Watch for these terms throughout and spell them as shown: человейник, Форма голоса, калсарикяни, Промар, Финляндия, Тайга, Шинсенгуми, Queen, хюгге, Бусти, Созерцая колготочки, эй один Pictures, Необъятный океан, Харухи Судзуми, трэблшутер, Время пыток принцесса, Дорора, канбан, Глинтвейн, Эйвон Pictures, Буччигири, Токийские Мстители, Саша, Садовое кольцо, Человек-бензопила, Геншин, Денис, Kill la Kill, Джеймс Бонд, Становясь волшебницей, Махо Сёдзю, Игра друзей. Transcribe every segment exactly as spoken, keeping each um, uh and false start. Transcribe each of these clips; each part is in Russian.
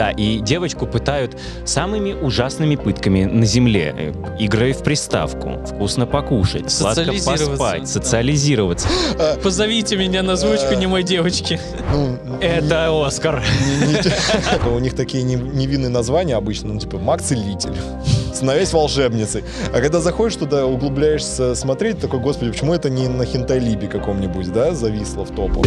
Да, и девочку пытают самыми ужасными пытками на земле. Игрой в приставку, вкусно покушать, сладко поспать, социализироваться. Позовите меня на звучку немой девочки. Это Оскар. У них такие невинные названия обычно, ну типа «Маг-целитель», «Становясь волшебницей». А когда заходишь туда, углубляешься смотреть, такой, господи, почему это не на хентай-либе каком-нибудь, да, зависло в топу?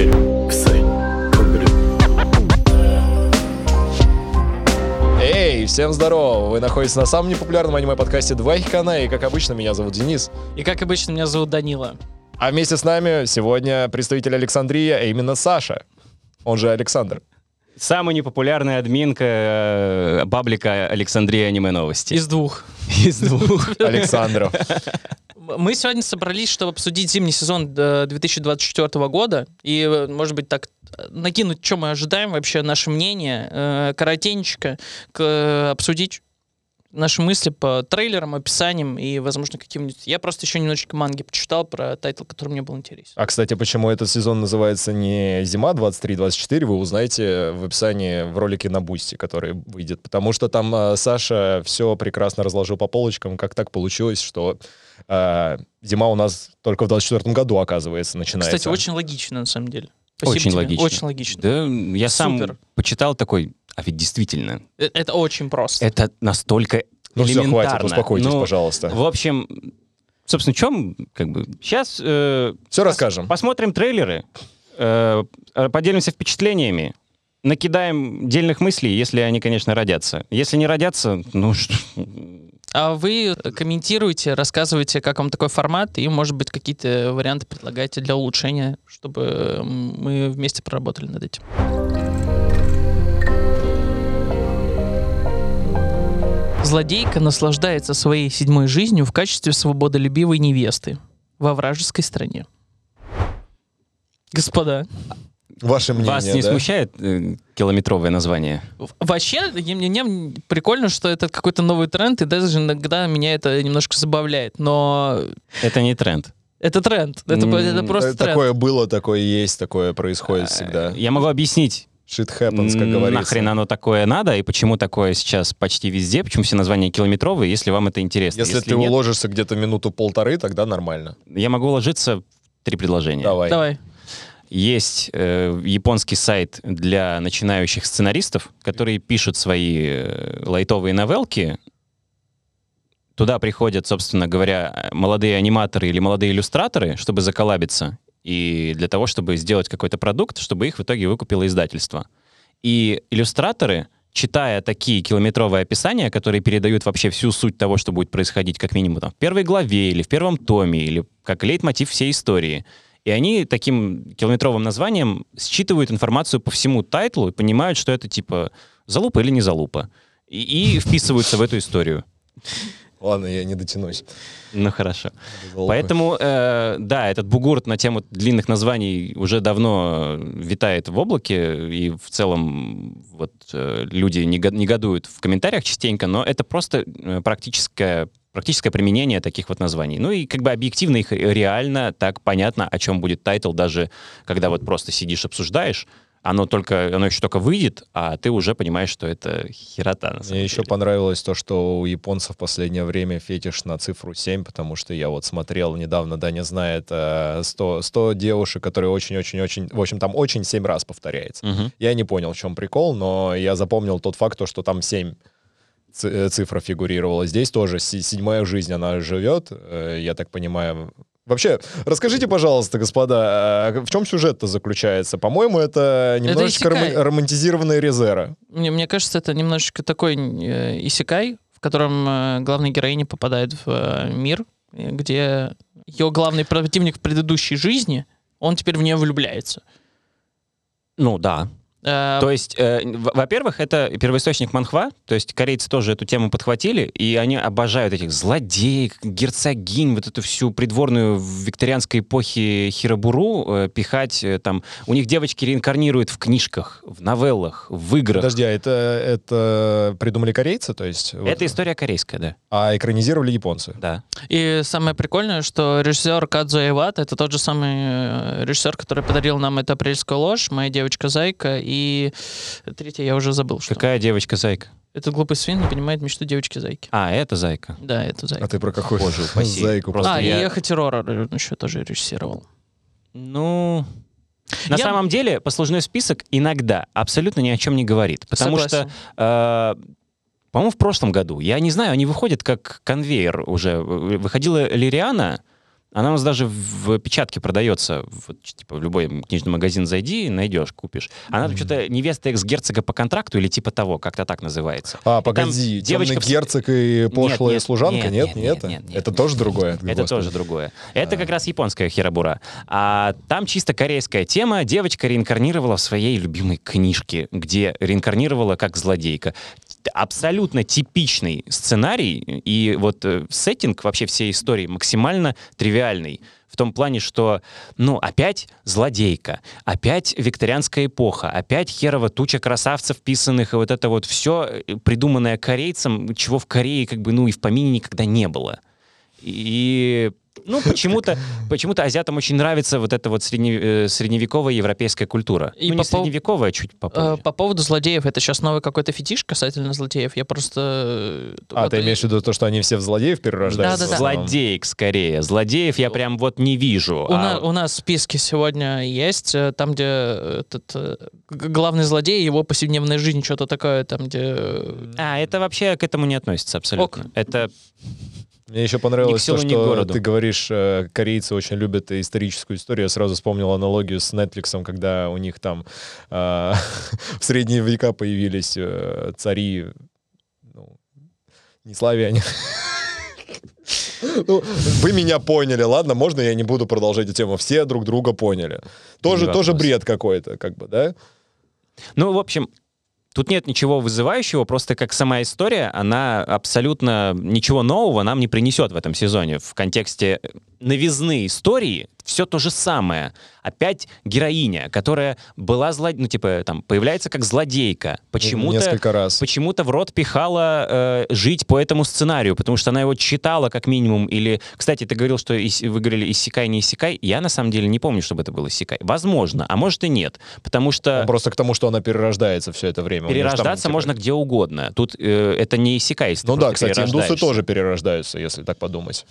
Эй, всем здорово! Вы находитесь на самом непопулярном аниме-подкасте «Два Хикана», и, как обычно, меня зовут Денис. И, как обычно, меня зовут Данила. А вместе с нами сегодня представитель Александрия, а именно Саша, он же Александр. Самая непопулярная админка э, паблика Александрия аниме новости. Из двух. Из двух. Александров. Мы сегодня собрались, чтобы обсудить зимний сезон две тысячи двадцать четвёртого года. И, может быть, так накинуть, что мы ожидаем вообще, наше мнение, э, коротенечко к, обсудить наши мысли по трейлерам, описаниям и, возможно, каким-нибудь... Я просто еще немножечко манги почитал про тайтл, который мне был интересен. А, кстати, почему этот сезон называется не «Зима двадцать три двадцать четыре», вы узнаете в описании в ролике на Бусти, который выйдет. Потому что там э, Саша все прекрасно разложил по полочкам, как так получилось, что э, зима у нас только в двадцать четвёртом году, оказывается, начинается. Кстати, очень логично, на самом деле. Спасибо очень тебе. Логично. Очень логично. Да, я сам Супер. почитал такой... А ведь действительно. Это очень просто. Это настолько ну, элементарно. Ну все, хватит, успокойтесь, ну, пожалуйста. В общем, собственно, в чем, как бы, сейчас... Э, все пос- расскажем. Посмотрим трейлеры, э, поделимся впечатлениями, накидаем дельных мыслей, если они, конечно, родятся. Если не родятся, ну что... А вы комментируете, рассказываете, как вам такой формат, и, может быть, какие-то варианты предлагаете для улучшения, чтобы мы вместе проработали над этим. Злодейка наслаждается своей седьмой жизнью в качестве свободолюбивой невесты во вражеской стране. Господа. Ваше мнение, вас не да? смущает э, километровое название? Вообще, мне прикольно, что это какой-то новый тренд, и даже иногда меня это немножко забавляет, но... Это не тренд. Это тренд. Это, mm, это просто такое тренд. Такое было, такое есть, такое происходит а, всегда. Я могу объяснить. Shit happens, как говорится. Нахрен оно такое надо, и почему такое сейчас почти везде, почему все названия километровые, если вам это интересно. Если, если ты нет, уложишься где-то минуту-полторы, тогда нормально. Я могу уложиться в три предложения. Давай. Давай. Есть э, японский сайт для начинающих сценаристов, которые пишут свои э, лайтовые новелки. Туда приходят, собственно говоря, молодые аниматоры или молодые иллюстраторы, чтобы заколлабиться. И для того, чтобы сделать какой-то продукт, чтобы их в итоге выкупило издательство. И иллюстраторы, читая такие километровые описания, которые передают вообще всю суть того, что будет происходить, как минимум там, в первой главе или в первом томе, или как лейтмотив всей истории, и они таким километровым названием считывают информацию по всему тайтлу и понимают, что это типа залупа или не залупа, и, и вписываются в эту историю. Ладно, я не дотянусь. Ну хорошо. Поэтому, э, да, этот бугурт на тему длинных названий уже давно витает в облаке, и в целом вот, э, люди негодуют в комментариях частенько, но это просто практическое, практическое применение таких вот названий. Ну и как бы объективно их реально так понятно, о чем будет тайтл, даже когда вот просто сидишь, обсуждаешь. Оно, только, оно еще только выйдет, а ты уже понимаешь, что это херота. Мне деле. еще понравилось то, что у японцев в последнее время фетиш на цифру семь, потому что я вот смотрел недавно, Даня знает, сто, сто девушек, которые очень-очень-очень, в общем, там очень семь раз повторяется. Угу. Я не понял, в чем прикол, но я запомнил тот факт, то, что там семь цифра фигурировала. Здесь тоже седьмая жизнь, она живет, я так понимаю... Вообще, расскажите, пожалуйста, господа, в чем сюжет-то заключается? По-моему, это немножечко это ром- романтизированное Резеро. Мне, мне кажется, это немножечко такой э, исекай, в котором э, главная героиня попадает в э, мир, где ее главный противник в предыдущей жизни, он теперь в нее влюбляется. Ну да. А... То есть, э, во-первых, это первоисточник манхва, то есть корейцы тоже эту тему подхватили, и они обожают этих злодеек, герцогинь, вот эту всю придворную в викторианской эпохе хиробуру э, пихать. Э, там. У них девочки реинкарнируют в книжках, в новеллах, в играх. Подожди, а это, это придумали корейцы? То есть, вот... Это история корейская, да. А экранизировали японцы? Да. И самое прикольное, что режиссер Кадзо Эйвата, это тот же самый режиссер, который подарил нам «Это апрельская ложь», «Моя девочка-зайка» и и третья я уже забыл. Что. Какая девочка-зайка? Этот глупый свин не понимает мечту девочки-зайки. А, это зайка? Да, это зайка. А ты про какой? Боже, зайку. Просто а, я... и «Эхо террора» еще тоже режиссировал. Ну... На я... самом деле послужной список иногда абсолютно ни о чем не говорит. Потому Согласен. что... Э, по-моему, в прошлом году, я не знаю, они выходят как конвейер уже. Выходила «Лириана», она у нас даже в печатке продается. Вот, типа, в любой книжный магазин зайди, найдешь, купишь. Она mm-hmm. что-то невеста экс-герцога по контракту или типа того, как-то так называется. А, и погоди, девочка... темный герцог и пошлая нет, нет, служанка? Нет, нет, нет, нет, нет, нет, нет это нет, тоже нет, другое? Нет, это тоже другое. Это а. как раз японская хиробура. А там чисто корейская тема. Девочка реинкарнировала в своей любимой книжке, где реинкарнировала как злодейка. Абсолютно типичный сценарий, и вот э, сеттинг вообще всей истории максимально тривиальный. В том плане, что, ну, опять злодейка, опять викторианская эпоха, опять херова туча красавцев писанных, и вот это вот все придуманное корейцем, чего в Корее как бы, ну, и в помине никогда не было. И... Ну, почему-то почему-то азиатам очень нравится вот эта вот средне, средневековая европейская культура. И ну, не средневековая, а чуть попозже. По поводу злодеев, это сейчас новый какой-то фетиш касательно злодеев. Я просто... А, вот ты и... имеешь в виду то, что они все в злодеев перерождаются? Да, да, да. Злодеек скорее. Злодеев я прям вот не вижу. У, а... на, у нас в списке сегодня есть, там, где этот, главный злодей, его повседневная жизнь, что-то такое, там, где... А, это вообще к этому не относится абсолютно. Ок. Это... Мне еще понравилось то, что ты говоришь, корейцы очень любят историческую историю. Я сразу вспомнил аналогию с Netflix, когда у них там э, в средние века появились э, цари, ну, не славяне. Ну, вы меня поняли, ладно, можно я не буду продолжать эту тему? Все друг друга поняли. Тоже, тоже бред какой-то, как бы, да? Ну, в общем... Тут нет ничего вызывающего, просто как сама история, она абсолютно ничего нового нам не принесет в этом сезоне. В контексте новизны истории все то же самое. Опять героиня, которая была злодейкой, ну типа там, появляется как злодейка. Почему-то, несколько раз. Почему-то в рот пихала э, жить по этому сценарию, потому что она его читала как минимум. Или, кстати, ты говорил, что ис... вы говорили «иссякай, не иссякай». Я на самом деле не помню, чтобы это было «иссякай». Возможно, а может и нет, потому что... Он просто к тому, что она перерождается все это время. Перерождаться там, можно типа... где угодно. Тут э, это не иссякай. Ну да, кстати, индусы тоже перерождаются, если так подумать.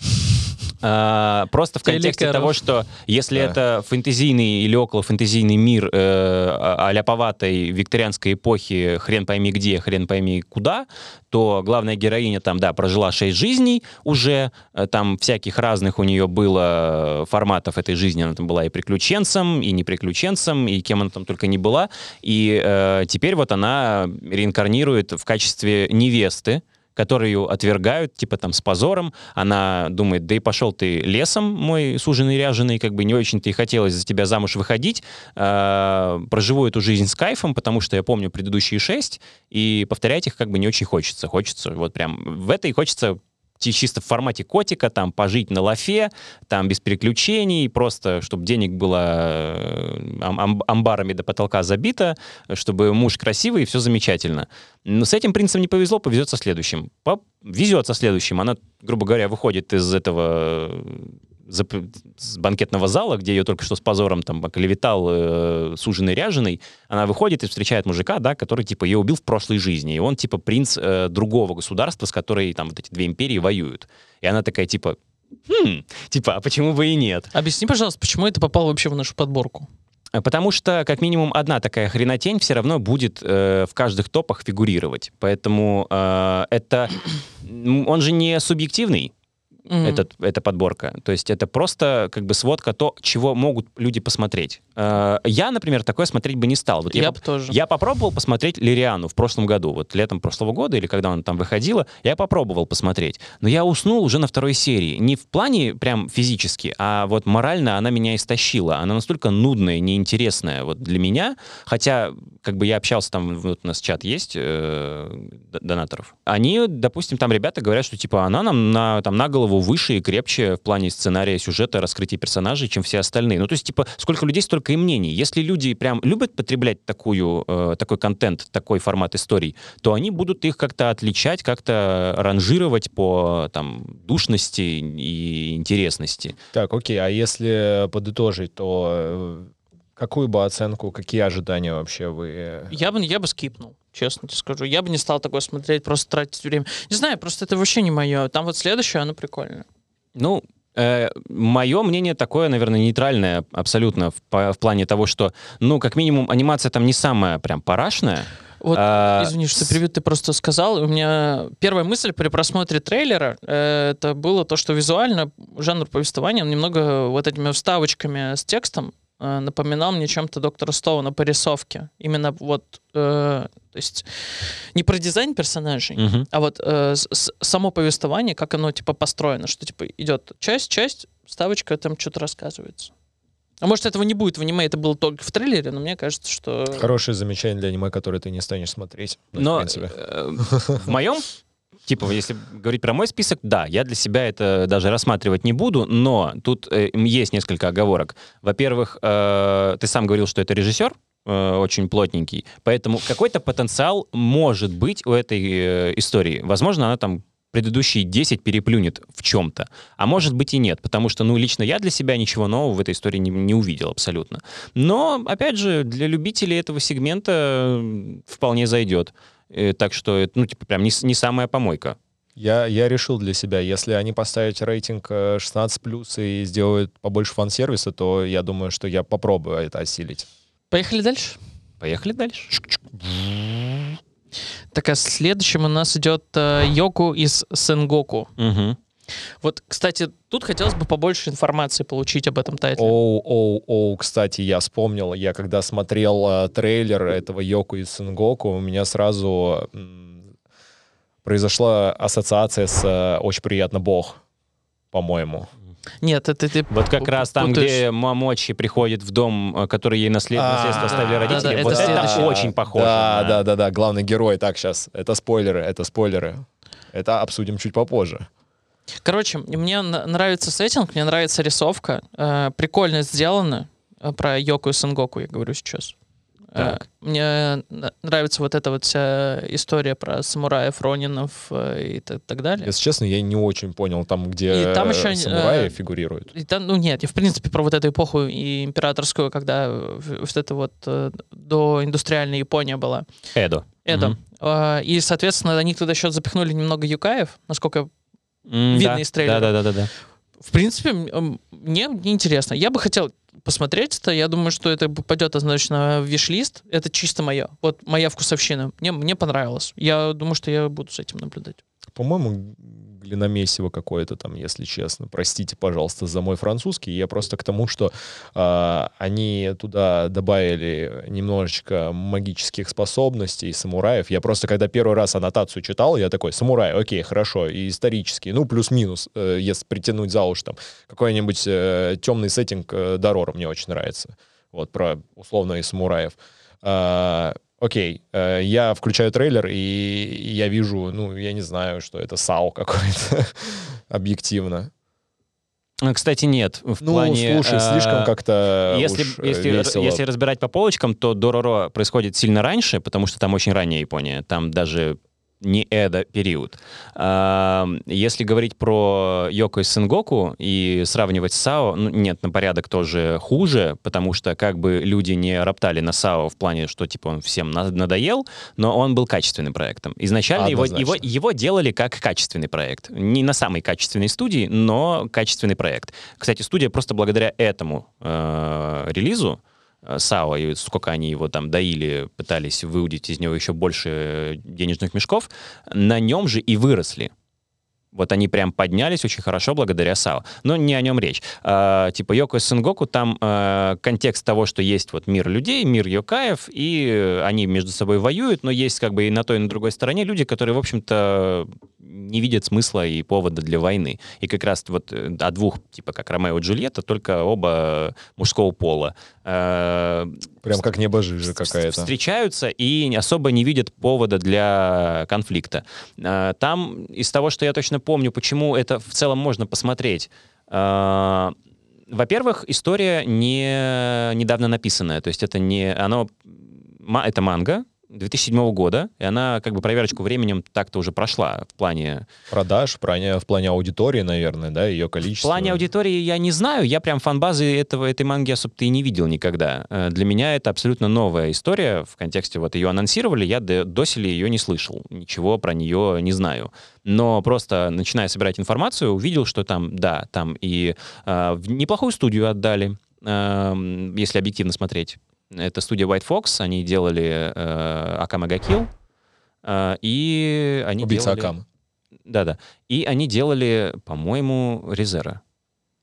А, просто в контексте Теликаров. того, что если да. это фэнтезийный или околофэнтезийный мир э, а-ля поватой викторианской эпохи, хрен пойми где, хрен пойми куда, то главная героиня там, да, прожила шесть жизней уже, там всяких разных у нее было форматов этой жизни, она там была и приключенцем, и не приключенцем, и кем она там только не была, и э, теперь вот она реинкарнирует в качестве невесты, которую отвергают, типа там с позором. Она думает, да и пошел ты лесом, мой суженый ряженый, как бы не очень-то и хотелось за тебя замуж выходить. Э-э, проживу эту жизнь с кайфом, потому что я помню предыдущие шесть, и повторять их как бы не очень хочется. Хочется вот прям в этой хочется чисто в формате котика, там, пожить на лафе, там, без переключений, просто, чтобы денег было ам- амбарами до потолка забито, чтобы муж красивый, и все замечательно. Но с этим принципом не повезло, повезет со следующим. Повезет со следующим. Она, грубо говоря, выходит из этого... с банкетного зала, где ее только что с позором там оклеветал э, суженый ряженый, она выходит и встречает мужика, да, который типа ее убил в прошлой жизни, и он типа принц э, другого государства, с которой там вот эти две империи воюют. И она такая типа, хм, типа, а почему бы и нет? Объясни, пожалуйста, почему это попало вообще в нашу подборку? Потому что, как минимум, одна такая хренотень все равно будет э, в каждых топах фигурировать. Поэтому э, это... Он же не субъективный. Mm-hmm. Этот, эта подборка. То есть это просто как бы сводка то, чего могут люди посмотреть. Э, я, например, такое смотреть бы не стал. Вот я, я, поп- я попробовал посмотреть «Лириану» в прошлом году, вот летом прошлого года, или когда она там выходила, я попробовал посмотреть. Но я уснул уже на второй серии. Не в плане прям физически, а вот морально она меня истощила. Она настолько нудная, неинтересная вот для меня. Хотя, как бы я общался, там вот у нас чат есть э, донаторов. Они, допустим, там ребята говорят, что типа она нам на, там, на голову выше и крепче в плане сценария, сюжета, раскрытия персонажей, чем все остальные. Ну, то есть, типа, сколько людей, столько и мнений. Если люди прям любят потреблять такую, э, такой контент, такой формат историй, то они будут их как-то отличать, как-то ранжировать по, там, душности и интересности. Так, окей, а если подытожить, то Какую бы оценку, какие ожидания вообще вы... Я бы, я бы скипнул, честно тебе скажу. Я бы не стал такое смотреть, просто тратить время. Не знаю, просто это вообще не мое. Там вот следующее, оно прикольное. Ну... Э, мое мнение такое, наверное, нейтральное абсолютно в, по, в плане того, что, ну, как минимум, анимация там не самая прям парашная. Вот, а, извини, что привет, ты просто сказал. У меня первая мысль при просмотре трейлера, э, это было то, что визуально жанр повествования немного вот этими вставочками с текстом э, напоминал мне чем-то доктора Стоуна по рисовке. Именно вот... Э, то есть не про дизайн персонажей, uh-huh. а вот э, с, само повествование, как оно типа построено, что типа идет часть, часть, вставочка, там что-то рассказывается. А может, этого не будет в аниме, это было только в трейлере, но мне кажется, что... Хорошее замечание для аниме, которое ты не станешь смотреть. Но в моем, типа, если говорить про мой список, да, я для себя это даже рассматривать не буду, но тут есть несколько оговорок. Во-первых, ты сам говорил, что это режиссер, очень плотненький. Поэтому какой-то потенциал может быть у этой э, истории. Возможно, она там предыдущие десять переплюнет в чем-то. А может быть и нет, потому что, ну, лично я для себя ничего нового в этой истории не, не увидел абсолютно. Но, опять же, для любителей этого сегмента вполне зайдет. Э, так что, ну, типа, прям не, не самая помойка. Я, я решил для себя, если они поставят рейтинг шестнадцать плюс и сделают побольше фан-сервиса, то я думаю, что я попробую это осилить. Поехали дальше? Поехали дальше. Так, а следующим у нас идет э, Ёку из Сенгоку. Угу. Вот, кстати, тут хотелось бы побольше информации получить об этом тайтле. Оу, оу, оу, кстати, я вспомнил, я когда смотрел э, трейлер этого Ёку из Сенгоку, у меня сразу м- произошла ассоциация с э, «Очень приятно Бог», по-моему. Нет, это ты... Вот как раз там, где Мамочи приходит в дом, который ей наследство оставили родители, вот это очень похоже. Да, да, да, да, главный герой. Так, сейчас, это спойлеры, это спойлеры. Это обсудим чуть попозже. Короче, мне нравится сеттинг, мне нравится рисовка. Прикольно сделано. Про Ёку и Сенгоку я говорю сейчас. Так. Мне нравится вот эта вот вся история про самураев, ронинов и так далее. Если честно, я не очень понял, там, где там еще, самураи э, фигурируют. И там, ну нет, я в принципе про вот эту эпоху и императорскую, когда вот эта вот доиндустриальная Япония была. Эдо. Эдо. Mm-hmm. И, соответственно, они туда еще запихнули немного юкаев, насколько mm, видно да. из трейлера. Да-да-да. В принципе, мне неинтересно. Я бы хотел посмотреть это. Я думаю, что это попадет однозначно в виш-лист. Это чисто мое. Вот моя вкусовщина. Мне, мне понравилось. Я думаю, что я буду с этим наблюдать. По-моему, глиномесиво какое-то там, если честно. Простите, пожалуйста, за мой французский. Я просто к тому, что э, они туда добавили немножечко магических способностей самураев. Я просто, когда первый раз аннотацию читал, я такой, самурай, окей, хорошо, и исторический, ну, плюс-минус, э, если притянуть за уши там какой-нибудь э, темный сеттинг э, Дорора мне очень нравится. Вот, про условно и самураев. Э, Окей, э, я включаю трейлер, и, и я вижу, ну, я не знаю, что это САО какое-то, объективно. Кстати, нет. В ну, плане, слушай, э, слишком как-то если, если, весело. Если разбирать по полочкам, то Дороро происходит сильно раньше, потому что там очень ранняя Япония, там даже не Эдо период. Э, если говорить про Ёку из Сенгоку и сравнивать с САО, ну, нет, на порядок тоже хуже, потому что как бы люди не роптали на САО в плане, что типа он всем надоел, но он был качественным проектом. Изначально его, его, его делали как качественный проект. Не на самой качественной студии, но качественный проект. Кстати, студия просто благодаря этому э, релизу САО, и сколько они его там доили, пытались выудить из него еще больше денежных мешков, на нем же и выросли. Вот они прям поднялись очень хорошо благодаря САО. Но не о нем речь. А, типа Ёку из Сенгоку, там а, контекст того, что есть вот мир людей, мир юкаев, и они между собой воюют, но есть как бы и на той, и на другой стороне люди, которые, в общем-то, не видят смысла и повода для войны. И как раз вот о двух, типа как Ромео и Джульетта, только оба мужского пола. А, прям как небожижа какая-то. Встречаются и особо не видят повода для конфликта. А, там из того, что я точно помню, почему это в целом можно посмотреть. Во-первых, история не недавно написанная, то есть это не... Оно, это манга, две тысячи седьмого года, и она как бы проверочку временем так-то уже прошла в плане... Продаж, в плане, в плане аудитории, наверное, да, ее количество. В плане аудитории я не знаю, я прям фан-базы этого, этой манги особо-то и не видел никогда. Для меня это абсолютно новая история, в контексте вот ее анонсировали, я до, доселе ее не слышал, ничего про нее не знаю. Но просто, начиная собирать информацию, увидел, что там, да, там и э, неплохую студию отдали, э, если объективно смотреть. Это студия White Fox, они делали э, Акамэ Гакил, э, и они Убийца делали... Акамэ. Да-да. И они делали, по-моему, Резеро.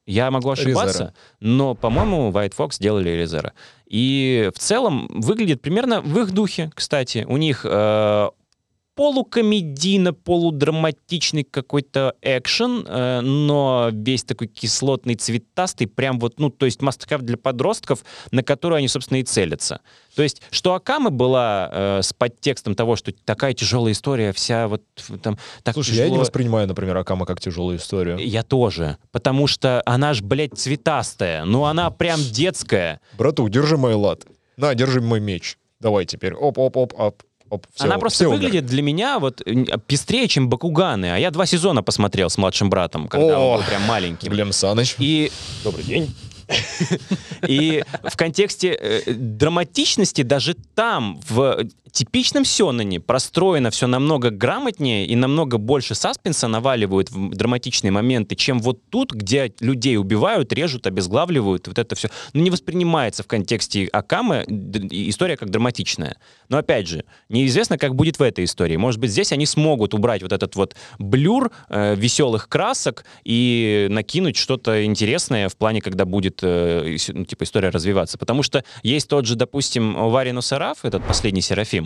Я могу ошибаться, Резеро. Но, по-моему, White Fox делали Резеро. И в целом выглядит примерно в их духе, кстати. У них... Э, полукомедийно, полудраматичный какой-то экшен, э, но весь такой кислотный, цветастый, прям вот, ну, то есть мастер-крафт для подростков, на который они, собственно, и целятся. То есть, что Акамэ была э, с подтекстом того, что такая тяжелая история, вся вот там... Так Слушай, тяжело... я не воспринимаю, например, Акамэ как тяжелую историю. Я тоже, потому что она ж, блядь, цветастая, ну, она прям детская. Братух, держи мой лад. На, держи мой меч. Давай теперь. Оп-оп-оп-оп. Оп, все, она просто выглядит умер. Для меня вот пестрее, чем Бакуганы. А я два сезона посмотрел с младшим братом, когда О, он был прям маленьким. Глем Саныч. И... Добрый день. И в контексте драматичности даже там, в типичном сёнэне, простроено все намного грамотнее и намного больше саспенса наваливают в драматичные моменты, чем вот тут, где людей убивают, режут, обезглавливают, вот это все. Ну, не воспринимается в контексте Акамэ история как драматичная. Но, опять же, неизвестно, как будет в этой истории. Может быть, здесь они смогут убрать вот этот вот блюр э, веселых красок и накинуть что-то интересное в плане, когда будет э, ну, типа история развиваться. Потому что есть тот же, допустим, Варину Сараф, этот последний Серафим,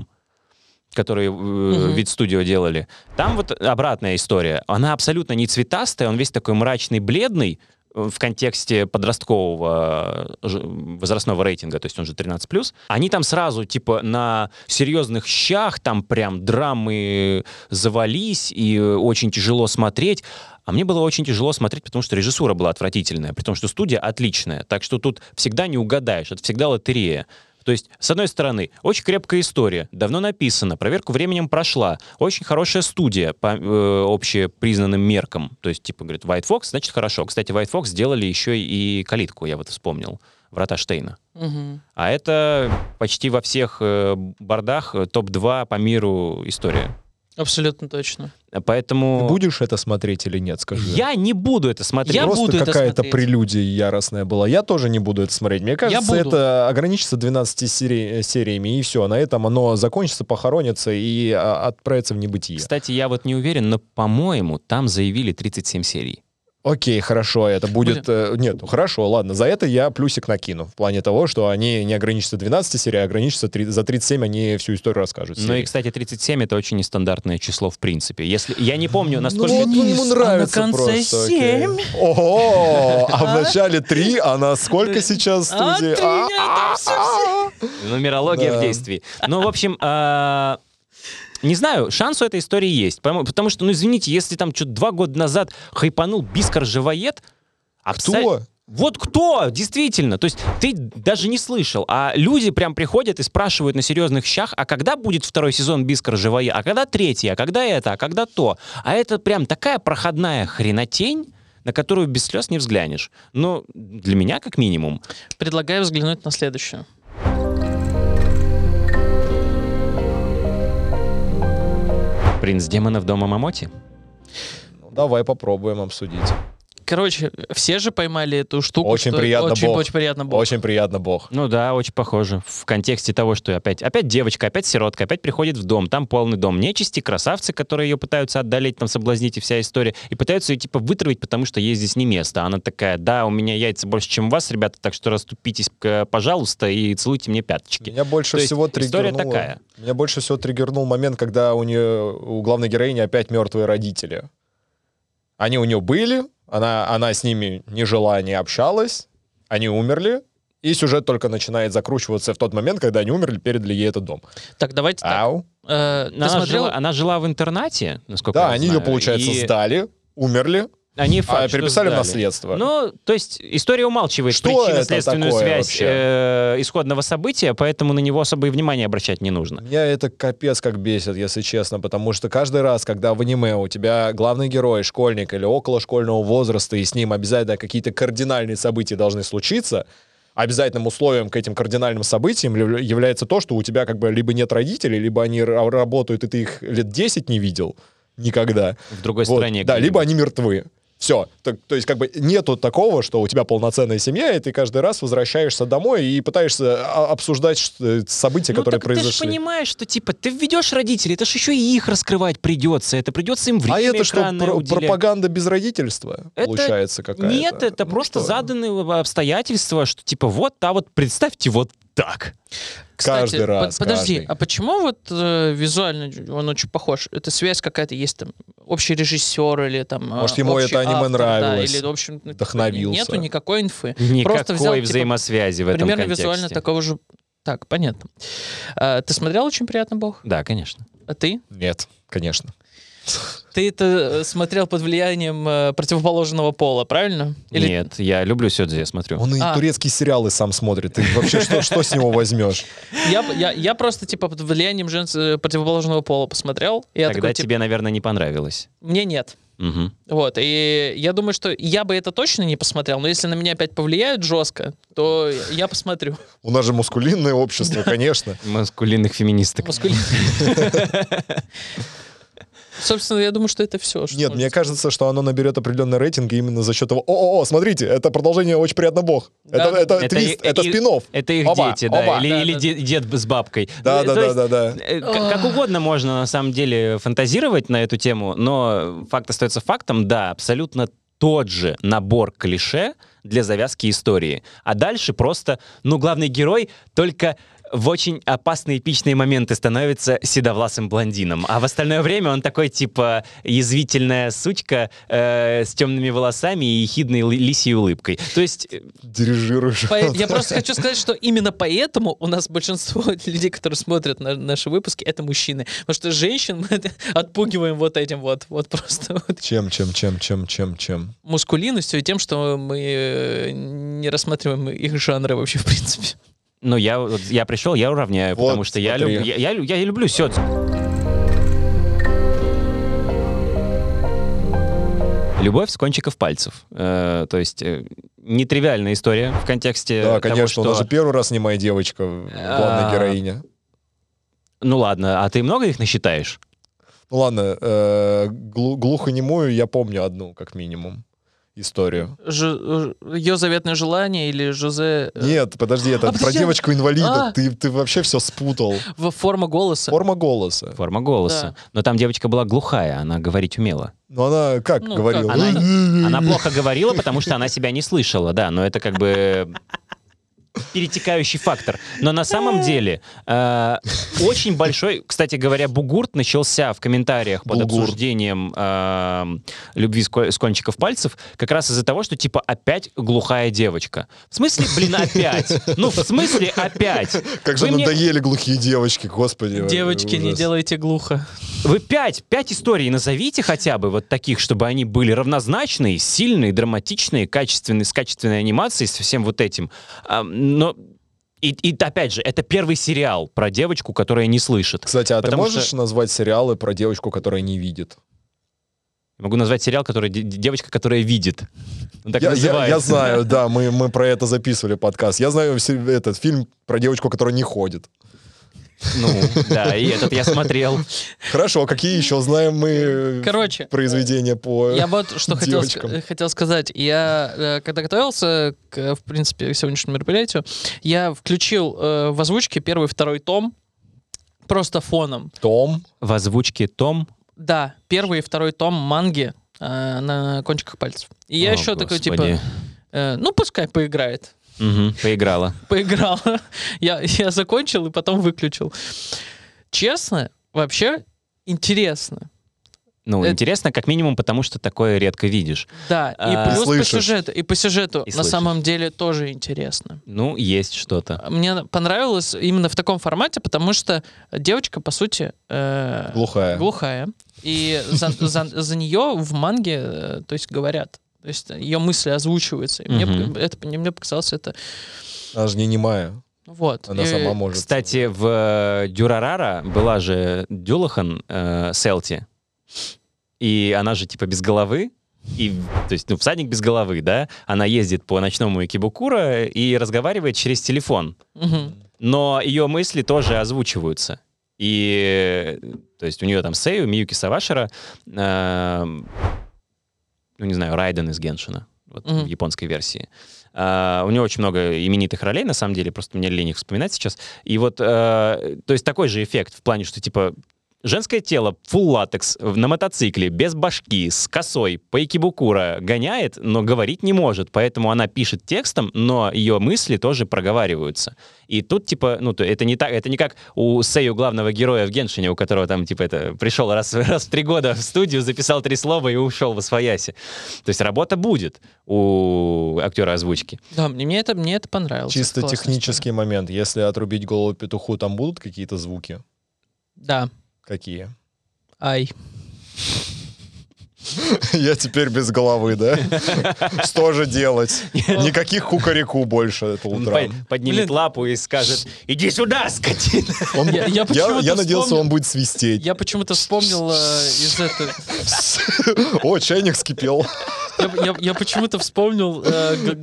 которые mm-hmm. вид студио делали. Там вот обратная история. Она абсолютно не цветастая, он весь такой мрачный, бледный в контексте подросткового возрастного рейтинга, то есть он же тринадцать плюс. Они там сразу типа на серьезных щах, там прям драмы завались и очень тяжело смотреть. А мне было очень тяжело смотреть, потому что режиссура была отвратительная, при том, что студия отличная. Так что тут всегда не угадаешь, это всегда лотерея. То есть, с одной стороны, очень крепкая история, давно написана, проверку временем прошла, очень хорошая студия по э, общепризнанным меркам. То есть, типа, говорит, White Fox, значит, хорошо. Кстати, White Fox сделали еще и калитку, я вот вспомнил, Врата Штейна. Угу. А это почти во всех э, бордах топ-два по миру история. Абсолютно точно. Поэтому... Ты будешь это смотреть или нет, скажи? Я не буду это смотреть. Я Просто какая-то прелюдия яростная была. Я тоже не буду это смотреть. Мне кажется, это ограничится двенадцатью сериями, и все. На этом оно закончится, похоронится и отправится в небытие. Кстати, я вот не уверен, но, по-моему, там заявили тридцать семь серий. Окей, хорошо, это будет... Э, нет, ну хорошо, ладно, за это я плюсик накину. В плане того, что они не ограничатся двенадцатью серией, а ограничатся три, за тридцать семь, они всю историю расскажут. Ну и, кстати, тридцать семь — это очень нестандартное число, в принципе. Если я не помню, насколько... Ну, ну ему нравится а на конце просто. семь. Ого! А в начале три, а на сколько сейчас студии? Нумерология в действии. Ну, в общем... Не знаю, шанс у этой истории есть. Потому что, ну извините, если там что-то два года назад хайпанул Бискор Живоед... Абсо... Кто? Вот кто, действительно. То есть ты даже не слышал. А люди прям приходят и спрашивают на серьезных щах, а когда будет второй сезон Бискор Живоед? А когда третий? А когда это? А когда то? А это прям такая проходная хренотень, на которую без слез не взглянешь. Но для меня как минимум. Предлагаю взглянуть на следующую. Принц демонов дома Мамоти? Ну, давай попробуем обсудить. Короче, все же поймали эту штуку. Очень, что... приятно, очень, Бог. очень приятно Бог. Очень приятно Бог. Ну да, очень похоже. В контексте того, что опять, опять девочка, опять сиротка, опять приходит в дом. Там полный дом нечисти, красавцы, которые ее пытаются отдалить, там соблазнить и вся история. И пытаются ее типа вытравить, потому что ей здесь не место. Она такая, да, у меня яйца больше, чем у вас, ребята, так что расступитесь, пожалуйста, и целуйте мне пяточки. Меня больше То всего триггернуло... История такая. Меня больше всего триггернул момент, когда у нее, у главной героини опять мертвые родители. Они у нее были, она, она с ними не жила, не общалась, они умерли, и сюжет только начинает закручиваться в тот момент, когда они умерли, передали ей этот дом. Так, давайте Ау. так. Э, она, жила, она жила в интернате, насколько да, я знаю. Да, они ее, получается, и... сдали, умерли, Они факт, а, переписали в наследство. Ну, то есть история умалчивает причинно-следственную связь э, исходного события, поэтому на него особое внимание обращать не нужно. Меня это капец как бесит, если честно, потому что каждый раз, когда в аниме у тебя главный герой, школьник или около школьного возраста, и с ним обязательно какие-то кардинальные события должны случиться, обязательным условием к этим кардинальным событиям является то, что у тебя как бы либо нет родителей, либо они работают, и ты их лет десять не видел никогда. В другой вот. стране. Да, либо они мертвы. Все. То, то есть как бы нету такого, что у тебя полноценная семья, и ты каждый раз возвращаешься домой и пытаешься обсуждать события, ну, которые так произошли. Ты же понимаешь, что типа ты введешь родителей, это же еще и их раскрывать придется, это придется им время. А это что, про уделять. пропаганда без родительства это... получается какая-то? Нет, это ну, просто что? заданные обстоятельства, что типа вот, а вот представьте вот так. Кстати, каждый раз. Под, подожди, каждый. а почему вот э, визуально он очень похож? Это связь какая-то есть, там, общий режиссер или там... Может, ему это аниме автор, нравилось, да, или, в общем, вдохновился. Нету никакой инфы. Никакой Просто взял, взаимосвязи типа, в этом примерно контексте. Визуально такого же... Так, понятно. А, ты смотрел «Очень приятно Бог»? Да, конечно. А ты? Нет, конечно. Ты это смотрел под влиянием э, противоположного пола, правильно? Или... Нет, я люблю сёдзи, я смотрю. Он а. и турецкие сериалы сам смотрит. Ты вообще что с него возьмешь? Я просто типа под влиянием противоположного пола посмотрел. Тогда тебе, наверное, не понравилось. Мне нет. Угу. Вот, и я думаю, что я бы это точно не посмотрел, но если на меня опять повлияют жестко, то я посмотрю. У нас же мускулинное общество, конечно. Мускулинных феминисток. Собственно, я думаю, что это все. Что Нет, мне кажется, быть. что оно наберет определенный рейтинг именно за счет того... О-о-о, смотрите, это продолжение «Очень приятно Бог». Да, это это, это твист, и, это и, спин-офф. Это их оба, дети, оба. да, или, да, или да. Дед, дед с бабкой. Да-да-да. Как угодно можно, на самом деле, фантазировать на эту тему, но факт остается фактом, да, абсолютно тот же набор клише для завязки истории. А дальше просто, ну, главный герой только... в очень опасные эпичные моменты становится седовласым блондином. А в остальное время он такой, типа, язвительная сучка э, с темными волосами и ехидной лисьей улыбкой. То есть... Дирижируешь. По... Я просто хочу сказать, что именно поэтому у нас большинство людей, которые смотрят на наши выпуски, это мужчины. Потому что женщин мы отпугиваем вот этим вот. вот просто. Чем, чем, чем, чем, чем, чем? Мускулинностью и тем, что мы не рассматриваем их жанры вообще в принципе. Ну, я, я пришел, я уравняю, вот, потому что я, люб, я, я, я люблю сёдзи. Любовь с кончиков пальцев. Э, то есть... нетривиальная история в контексте Да, конечно, того, что... даже первый раз не моя девочка, главная а... героиня. Ну ладно, а ты много их насчитаешь? Ну ладно, э, глу- глухонемую я помню одну, как минимум. Историю. Ж... Ее заветное желание или Жозе... Нет, подожди, это а, про девочку-инвалида. А? Ты, ты вообще все спутал. Форма голоса. Форма голоса. Форма голоса. Да. Но там девочка была глухая, она говорить умела. Но она как ну, говорила? Как? Она... она плохо говорила, потому что она себя не слышала, да, но это как бы... перетекающий фактор. Но на самом деле э, очень большой, кстати говоря, бугурт начался в комментариях под бугурт. обсуждением э, любви с кончиков пальцев как раз из-за того, что типа опять глухая девочка. В смысле, блин, опять? Ну, в смысле, опять? Как же надоели глухие девочки, господи. Девочки, не делайте глухо. Вы пять, пять историй назовите хотя бы вот таких, чтобы они были равнозначные, сильные, драматичные, качественные, с качественной анимацией, со всем вот этим. Но, и, и опять же, это первый сериал про девочку, которая не слышит. Кстати, а ты можешь что... назвать сериалы про девочку, которая не видит? Могу назвать сериал, который девочка, которая видит. Так я, я, я знаю, да, мы, мы про это записывали подкаст. Я знаю этот фильм про девочку, которая не ходит. Ну, да, и этот я смотрел. Хорошо, какие еще знаем мы Короче, произведения по девочкам? Я вот что хотел, хотел сказать. Я, когда готовился, к, в принципе, к сегодняшнему мероприятию, я включил э, в озвучке первый и второй том просто фоном. Том? В озвучке том? Да, первый и второй том манги э, на кончиках пальцев. И я О, еще господи. такой, типа, э, ну, пускай поиграет. Угу, поиграла. Поиграла. Я, я закончил и потом выключил. Честно, вообще интересно. Ну, это... интересно, как минимум, потому что такое редко видишь. Да, а... и плюс слышишь. по сюжету. И по сюжету и на слышишь. самом деле тоже интересно. Ну, есть что-то. Мне понравилось именно в таком формате, потому что девочка, по сути... Э... Глухая. Глухая. И за, за, за нее в манге, то есть, говорят. То есть ее мысли озвучиваются. И мне, угу. это, мне показалось, это... Она же не немая. Вот. Она и... сама может. Кстати, в Дюрарара была же Дюлахан э, Селти. И она же типа без головы. И, то есть, ну, всадник без головы, да? Она ездит по ночному Икебукуро и разговаривает через телефон. Угу. Но ее мысли тоже озвучиваются. И, то есть, у нее там Сэю, Миюки Савашира, э, ну, не знаю, Райден из Геншина, вот, mm-hmm. в японской версии. Э, у нее очень много именитых ролей, на самом деле, просто мне лень их вспоминать сейчас. И вот, э, то есть, такой же эффект в плане, что, типа, женское тело, фулл латекс, на мотоцикле, без башки, с косой, по Икебукуро гоняет, но говорить не может, поэтому она пишет текстом, но ее мысли тоже проговариваются. И тут, типа, ну, это не так, это не как у Сэю главного героя в Геншине, у которого там, типа, это, пришел раз, раз в три года в студию, записал три слова и ушел восвояси. То есть работа будет у актера озвучки. Да, мне это, мне это понравилось. Чисто это технический история. Момент. Если отрубить голову петуху, там будут какие-то звуки? Да. Какие? Ай. Я теперь без головы, да? Что же делать? Никаких кукареку больше этого утра. Поднимет лапу и скажет: иди сюда, скотина! Я надеялся, он будет свистеть. Я почему-то вспомнил из этого... О, чайник вскипел. Я почему-то вспомнил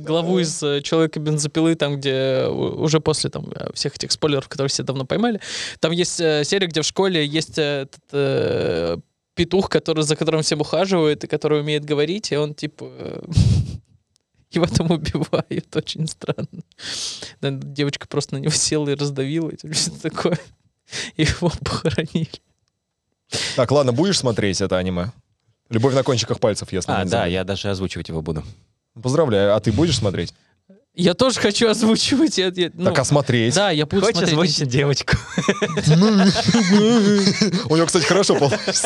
главу из «Человека-бензопилы», там, где уже после всех этих спойлеров, которые все давно поймали, там есть серия, где в школе есть петух, который, за которым всем ухаживают, и который умеет говорить, и он, типа, его там убивают. Очень странно. Девочка просто на него села и раздавила, и что-то такое. Его похоронили. Так, ладно, будешь смотреть это аниме? «Любовь на кончиках пальцев», если А, да, знаю. Я даже озвучивать его буду. Поздравляю, а ты будешь смотреть? Я тоже хочу озвучивать. Я, я, ну, так, а смотреть? Да, я буду. Хочешь смотреть. Хочешь озвучить девочку? У нее, кстати, хорошо получилось.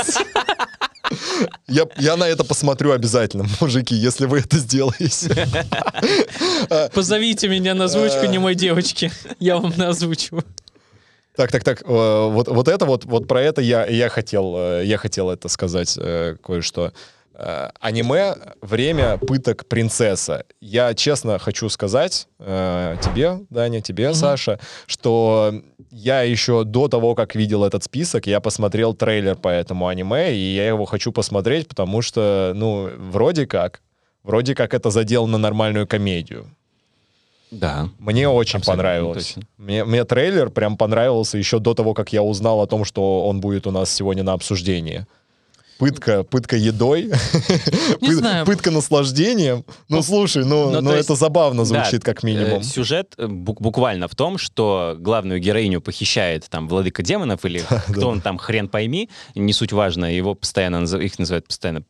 Я, я на это посмотрю обязательно, мужики, если вы это сделаете. Позовите меня на озвучку немой девочки. Я вам наозвучиваю. Так, так, так, вот, вот это вот, вот про это я, я, хотел, я хотел это сказать кое-что. Аниме «Время пыток принцесса». Я честно хочу сказать тебе, Даня, тебе, mm-hmm. Саша, что я еще до того, как видел этот список, я посмотрел трейлер по этому аниме, и я его хочу посмотреть, потому что, ну, вроде как, вроде как это задел на нормальную комедию. Да. Мне очень понравилось. Мне, мне трейлер прям понравился еще до того, как я узнал о том, что он будет у нас сегодня на обсуждении. Пытка, пытка едой, пыт, пытка наслаждением. Ну, слушай, ну, но, ну это есть, забавно звучит, да, как минимум. Э, сюжет буквально в том, что главную героиню похищает там владыка демонов или кто он там, хрен пойми, не суть важно, его постоянно, их называют постоянно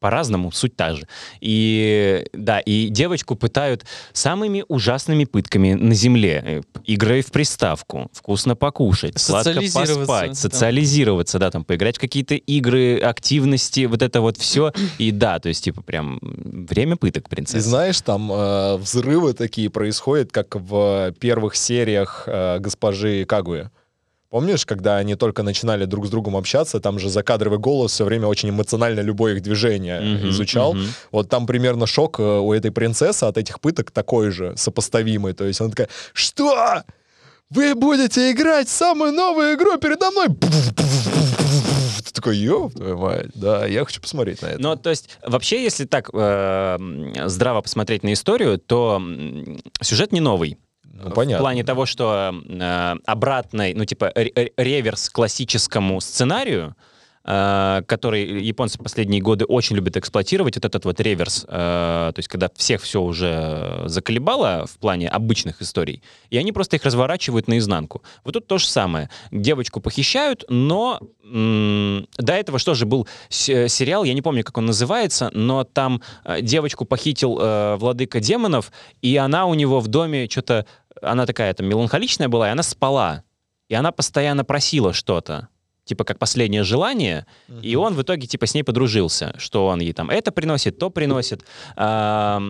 по-разному, суть та же. И, да, и девочку пытают самыми ужасными пытками на земле. Игрой в приставку, вкусно покушать, сладко поспать, да. социализироваться, да, там, поиграть в какие-то игры, активности, вот это вот все. И да, то есть, типа, прям время пыток, принцесса. И знаешь, там э, взрывы такие происходят, как в первых сериях э, госпожи Кагуя. Помнишь, когда они только начинали друг с другом общаться, там же закадровый голос все время очень эмоционально любое их движение mm-hmm, изучал. Mm-hmm. Вот там примерно шок у этой принцессы от этих пыток такой же, сопоставимый. То есть она такая: «Что? Вы будете играть самую новую игру передо мной?» Ты такой: «Ёб твою мать, да, я хочу посмотреть на это». Ну, то есть, вообще, если так э, здраво посмотреть на историю, то сюжет не новый. Ну, в понятно. Плане того, что э, обратный, ну, типа, реверс классическому сценарию, э, который японцы последние годы очень любят эксплуатировать, вот этот вот реверс, э, то есть когда всех все уже заколебало в плане обычных историй, и они просто их разворачивают наизнанку. Вот тут то же самое. Девочку похищают, но м- до этого что же был с- сериал, я не помню, как он называется, но там э, девочку похитил э, владыка демонов, и она у него в доме что-то... Она такая там меланхоличная была, и она спала. И она постоянно просила что-то, типа как последнее желание, uh-huh. и он в итоге типа с ней подружился, что он ей там это приносит, то приносит. А,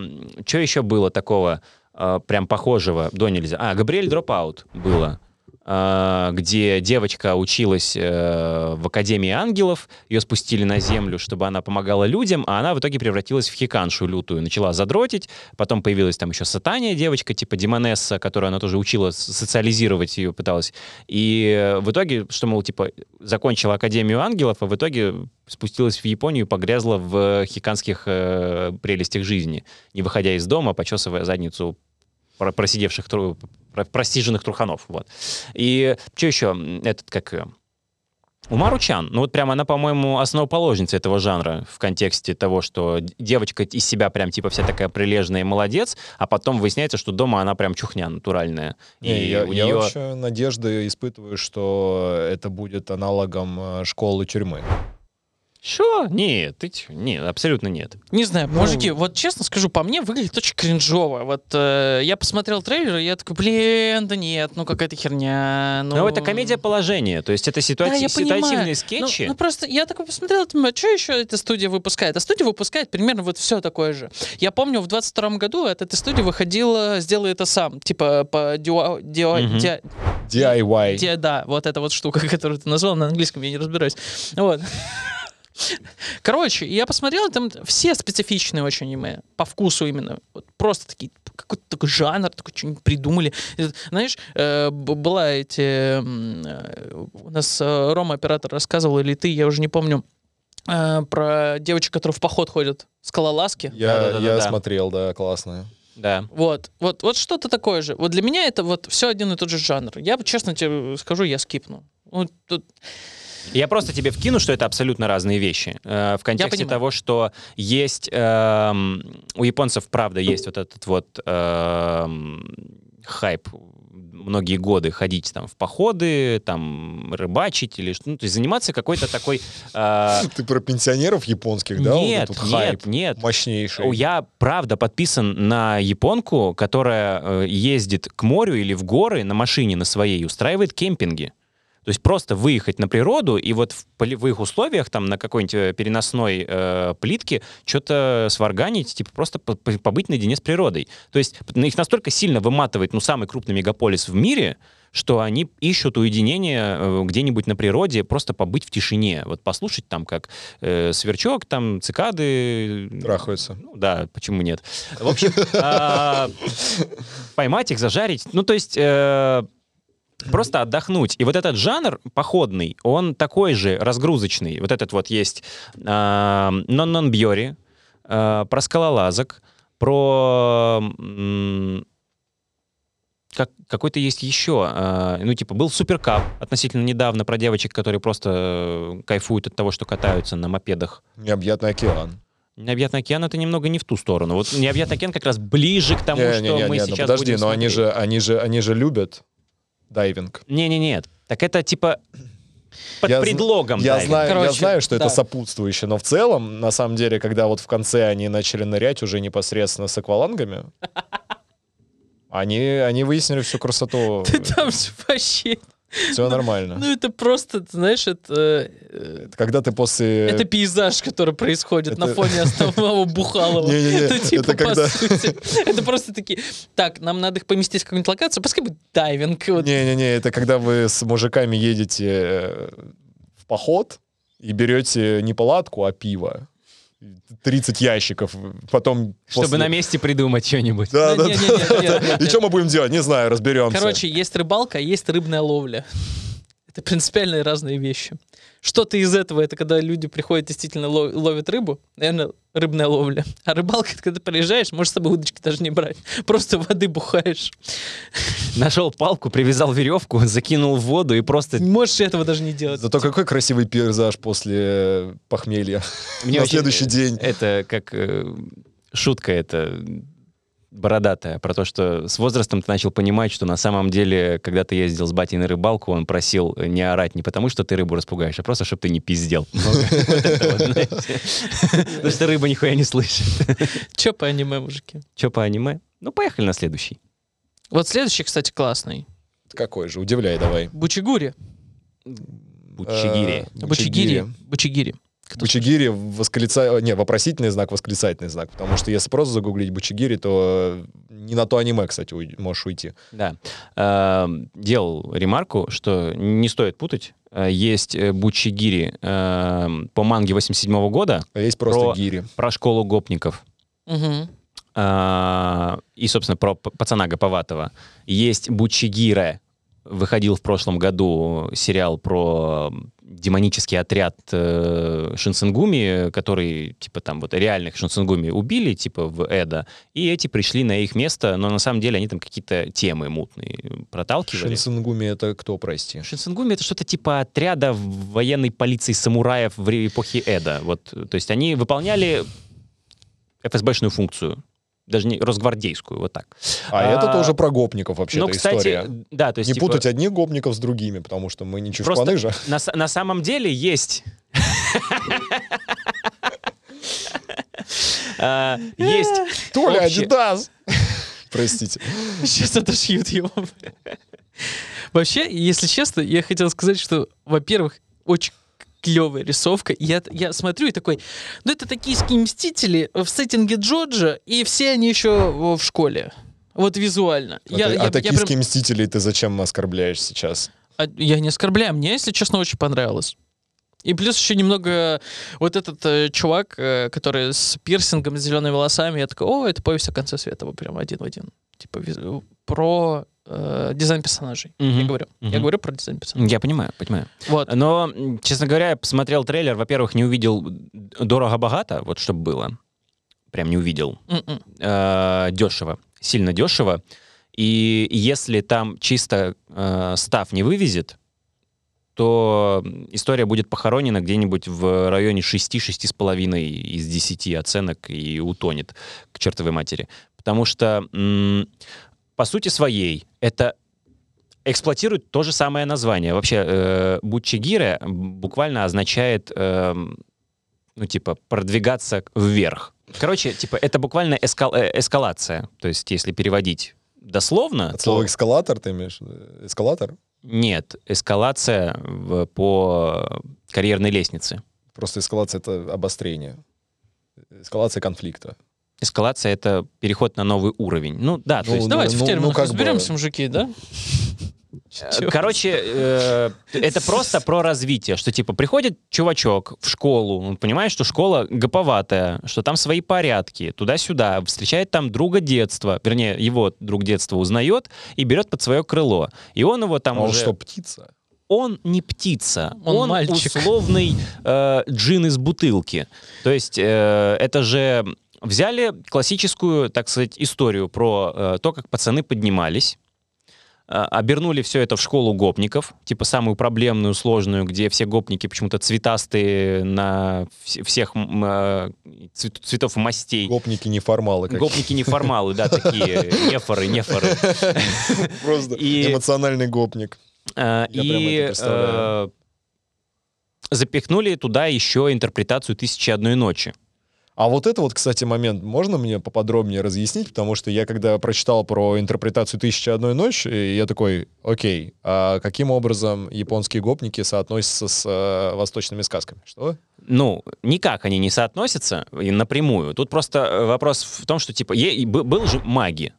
что еще было такого а, прям похожего до нельзя? А, Габриэль Дропаут было. где девочка училась в Академии ангелов, ее спустили на землю, чтобы она помогала людям, а она в итоге превратилась в хиканшу лютую, начала задротить, потом появилась там еще сатания девочка, типа демонесса, которую она тоже учила, социализировать ее пыталась. И в итоге, что, мол, типа, закончила Академию ангелов, а в итоге спустилась в Японию и погрязла в хиканских э, прелестях жизни, не выходя из дома, почесывая задницу просидевших тру... просиженных труханов. Вот. И что еще? Этот, как ее? Умару-чан. Ну вот прям она, по-моему, основоположница этого жанра в контексте того, что девочка из себя прям типа вся такая прилежная и молодец, а потом выясняется, что дома она прям чухня натуральная. Не, и я, у я нее... вообще надежды испытываю, что это будет аналогом школы-тюрьмы. Что? Нет, ты чё? Нет, абсолютно нет. Не знаю, мужики, ну... вот честно скажу, по мне выглядит очень кринжово. Вот э, я посмотрел трейлер, и я такой, блин, да нет, ну какая-то херня. Ну, но это комедия положения, то есть это ситуати... да, ситуативные скетчи. Ну, ну просто я такой посмотрел, думаю, а что еще эта студия выпускает? А студия выпускает примерно вот все такое же. Я помню, в двадцать втором году от этой студии выходила «Сделай это сам», типа по диуа... диуа... Mm-hmm. диа... ди ай вай. Ди... Да, вот эта вот штука, которую ты назвал на английском, я не разбираюсь. Вот. Короче, я посмотрел, там все специфичные очень аниме, по вкусу именно. Вот просто такие, какой-то такой жанр, такой что-нибудь придумали. И, знаешь, э, была эти... Э, у нас э, Рома, оператор, рассказывал, или ты, я уже не помню, э, про девочек, которые в поход ходят, скалолазки. Я, да, да, да, я да. смотрел, да, классно. Да. Вот, вот, вот что-то такое же. Вот для меня это вот все один и тот же жанр. Я, честно тебе скажу, я скипну. Вот тут... Я просто тебе вкину, что это абсолютно разные вещи. Э, в контексте того, что есть... Э, у японцев, правда, есть вот этот вот э, хайп. Многие годы ходить там в походы, там рыбачить или что, ну, то есть заниматься какой-то такой... Э... Ты про пенсионеров японских, да? Нет, вот этот нет, хайп нет. Мощнейший. Я, правда, подписан на японку, которая ездит к морю или в горы на машине на своей, устраивает кемпинги. То есть просто выехать на природу и вот в полевых условиях, там, на какой-нибудь переносной э, плитке что-то сварганить, типа просто побыть наедине с природой. То есть их настолько сильно выматывает, ну, самый крупный мегаполис в мире, что они ищут уединение где-нибудь на природе, просто побыть в тишине. Вот послушать там, как э, сверчок, там, цикады... Трахаются. Ну, да, почему нет. В общем, поймать их, зажарить. Ну, то есть... Просто отдохнуть. И вот этот жанр походный, он такой же разгрузочный. Вот этот вот есть нон-нон-бьори, э, э, про скалолазок, про... Э, как, какой-то есть еще. Э, ну, типа, был суперкап относительно недавно про девочек, которые просто кайфуют от того, что катаются на мопедах. «Необъятный океан». «Необъятный океан» — это немного не в ту сторону. Вот «Необъятный океан» как раз ближе к тому, не, что не, не, мы не, сейчас ну, подожди, будем но смотреть. Подожди, но они же, они же любят... Дайвинг. Не-не-нет. Так это типа под я предлогом я дайвинг. Знаю, короче, я знаю, что да. это сопутствующее, но в целом, на самом деле, когда вот в конце они начали нырять уже непосредственно с аквалангами, они, они выяснили всю красоту. Ты там вообще... Все нормально. Ну, это просто, знаешь, это... Когда ты после... Это пейзаж, который происходит на фоне основного Бухалова. Это типа, по сути. Это просто такие... Так, нам надо их поместить в какую-нибудь локацию, пускай будет дайвинг. Не-не-не, это когда вы с мужиками едете в поход и берете не палатку, а пиво. тридцать ящиков, потом... Чтобы после... на месте придумать что-нибудь. Да, да, да, да, да, да, да, да. И что мы будем делать? Не знаю, разберемся. Короче, есть рыбалка, есть рыбная ловля. Это принципиально разные вещи. Что-то из этого, это когда люди приходят, действительно ловят рыбу, наверное, рыбная ловля. А рыбалка, это когда ты приезжаешь, можешь с собой удочки даже не брать. Просто воды бухаешь. Нашел палку, привязал веревку, закинул в воду и просто... Можешь этого даже не делать. Зато какой красивый пейзаж после похмелья. На следующий день. Это как шутка это... бородатая, про то, что с возрастом ты начал понимать, что на самом деле, когда ты ездил с батей на рыбалку, он просил не орать не потому, что ты рыбу распугаешь, а просто, чтобы ты не пиздел. Потому что рыба нихуя не слышит. Че по аниме, мужики? Че по аниме? Ну, поехали на следующий. Вот следующий, кстати, классный. Какой же? Удивляй давай. Буччигири. Буччигири. Буччигири. Буччигири. Буччигири восклица... не, вопросительный знак, восклицательный знак. Потому что если просто загуглить Буччигири, то не на то аниме, кстати, уй... можешь уйти. Да. Э -э делал ремарку, что не стоит путать. Есть Буччигири э -э по манге восемьдесят седьмого года. А есть просто про... гири. Про школу гопников. Угу. Э -э и, собственно, про пацана Гоповатова. Есть Буччигири. Выходил в прошлом году сериал про демонический отряд э, шинсенгуми, который, типа, там, вот, реальных шинсенгуми убили, типа, в Эдо, и эти пришли на их место, но на самом деле они там какие-то темы мутные проталкивали. Шинсенгуми — это кто, прости? Шинсенгуми — это что-то типа отряда военной полиции самураев в эпохе Эдо. Вот, то есть они выполняли эф эс бэшную функцию. Даже не росгвардейскую, вот так. А, а это тоже про гопников вообще-то, ну, история. Да, то есть, не типа... путать одних гопников с другими, потому что мы не чушпаны же. На, на самом деле есть... Есть... Толя Адидас! Простите. Сейчас отошьют его. Вообще, если честно, я хотел сказать, что, во-первых, очень... клевая рисовка. Я, я смотрю и такой, ну это «Токийские мстители» в сеттинге Джоджо, и все они еще в школе. Вот визуально. А, я, ты, я, а «Токийские прям... мстители» ты зачем оскорбляешь сейчас? А, я не оскорбляю. Мне, если честно, очень понравилось. И плюс еще немного вот этот э, чувак, э, который с пирсингом, с зелеными волосами, я такой, о, это «Повесть о конце света», вот прям один в один. Типа виз... про... дизайн персонажей. Mm-hmm. Я говорю. Mm-hmm. Я говорю про дизайн персонажей. Я понимаю, понимаю. Вот. Но, честно говоря, я посмотрел трейлер, во-первых, не увидел дорого-богато, вот чтобы было. Прям не увидел. Э-э- дешево. Сильно дешево. И если там чисто э- став не вывезет, то история будет похоронена где-нибудь в районе шести — шести с половиной из десяти оценок и утонет к чертовой матери. Потому что по сути своей, это эксплуатирует то же самое название. Вообще, э, Буччигири буквально означает, э, ну, типа, продвигаться вверх. Короче, типа, это буквально эскал эскалация. То есть, если переводить дословно... От то... слова «эскалатор» ты имеешь? Эскалатор? Нет, эскалация в, по карьерной лестнице. Просто эскалация — это обострение. Эскалация конфликта. Эскалация — это переход на новый уровень. Ну да, ну, то есть... Ну, давайте ну, в терминах ну, разберемся, бы... мужики, да? Короче, э, это просто про развитие, что типа приходит чувачок в школу, он понимает, что школа гоповатая, что там свои порядки, туда-сюда, встречает там друга детства, вернее, его друг детства узнает и берет под свое крыло. И он его там а уже... А что, птица? Он не птица, он, он мальчик. Условный э, джин из бутылки. То есть э, это же... Взяли классическую, так сказать, историю про э, то, как пацаны поднимались, э, обернули все это в школу гопников, типа самую проблемную, сложную, где все гопники почему-то цветастые на вс всех э, цвет цветов и мастей. Гопники-неформалы. Гопники-неформалы, да, такие нефоры, нефоры. Просто эмоциональный гопник. И запихнули туда еще интерпретацию «Тысячи одной ночи». А вот это вот, кстати, момент можно мне поподробнее разъяснить? Потому что я, когда прочитал про интерпретацию «Тысячи одной ночи», я такой, окей, а каким образом японские гопники соотносятся с э, восточными сказками? Что? Ну, никак они не соотносятся напрямую. Тут просто вопрос в том, что, типа, е был же «Маги»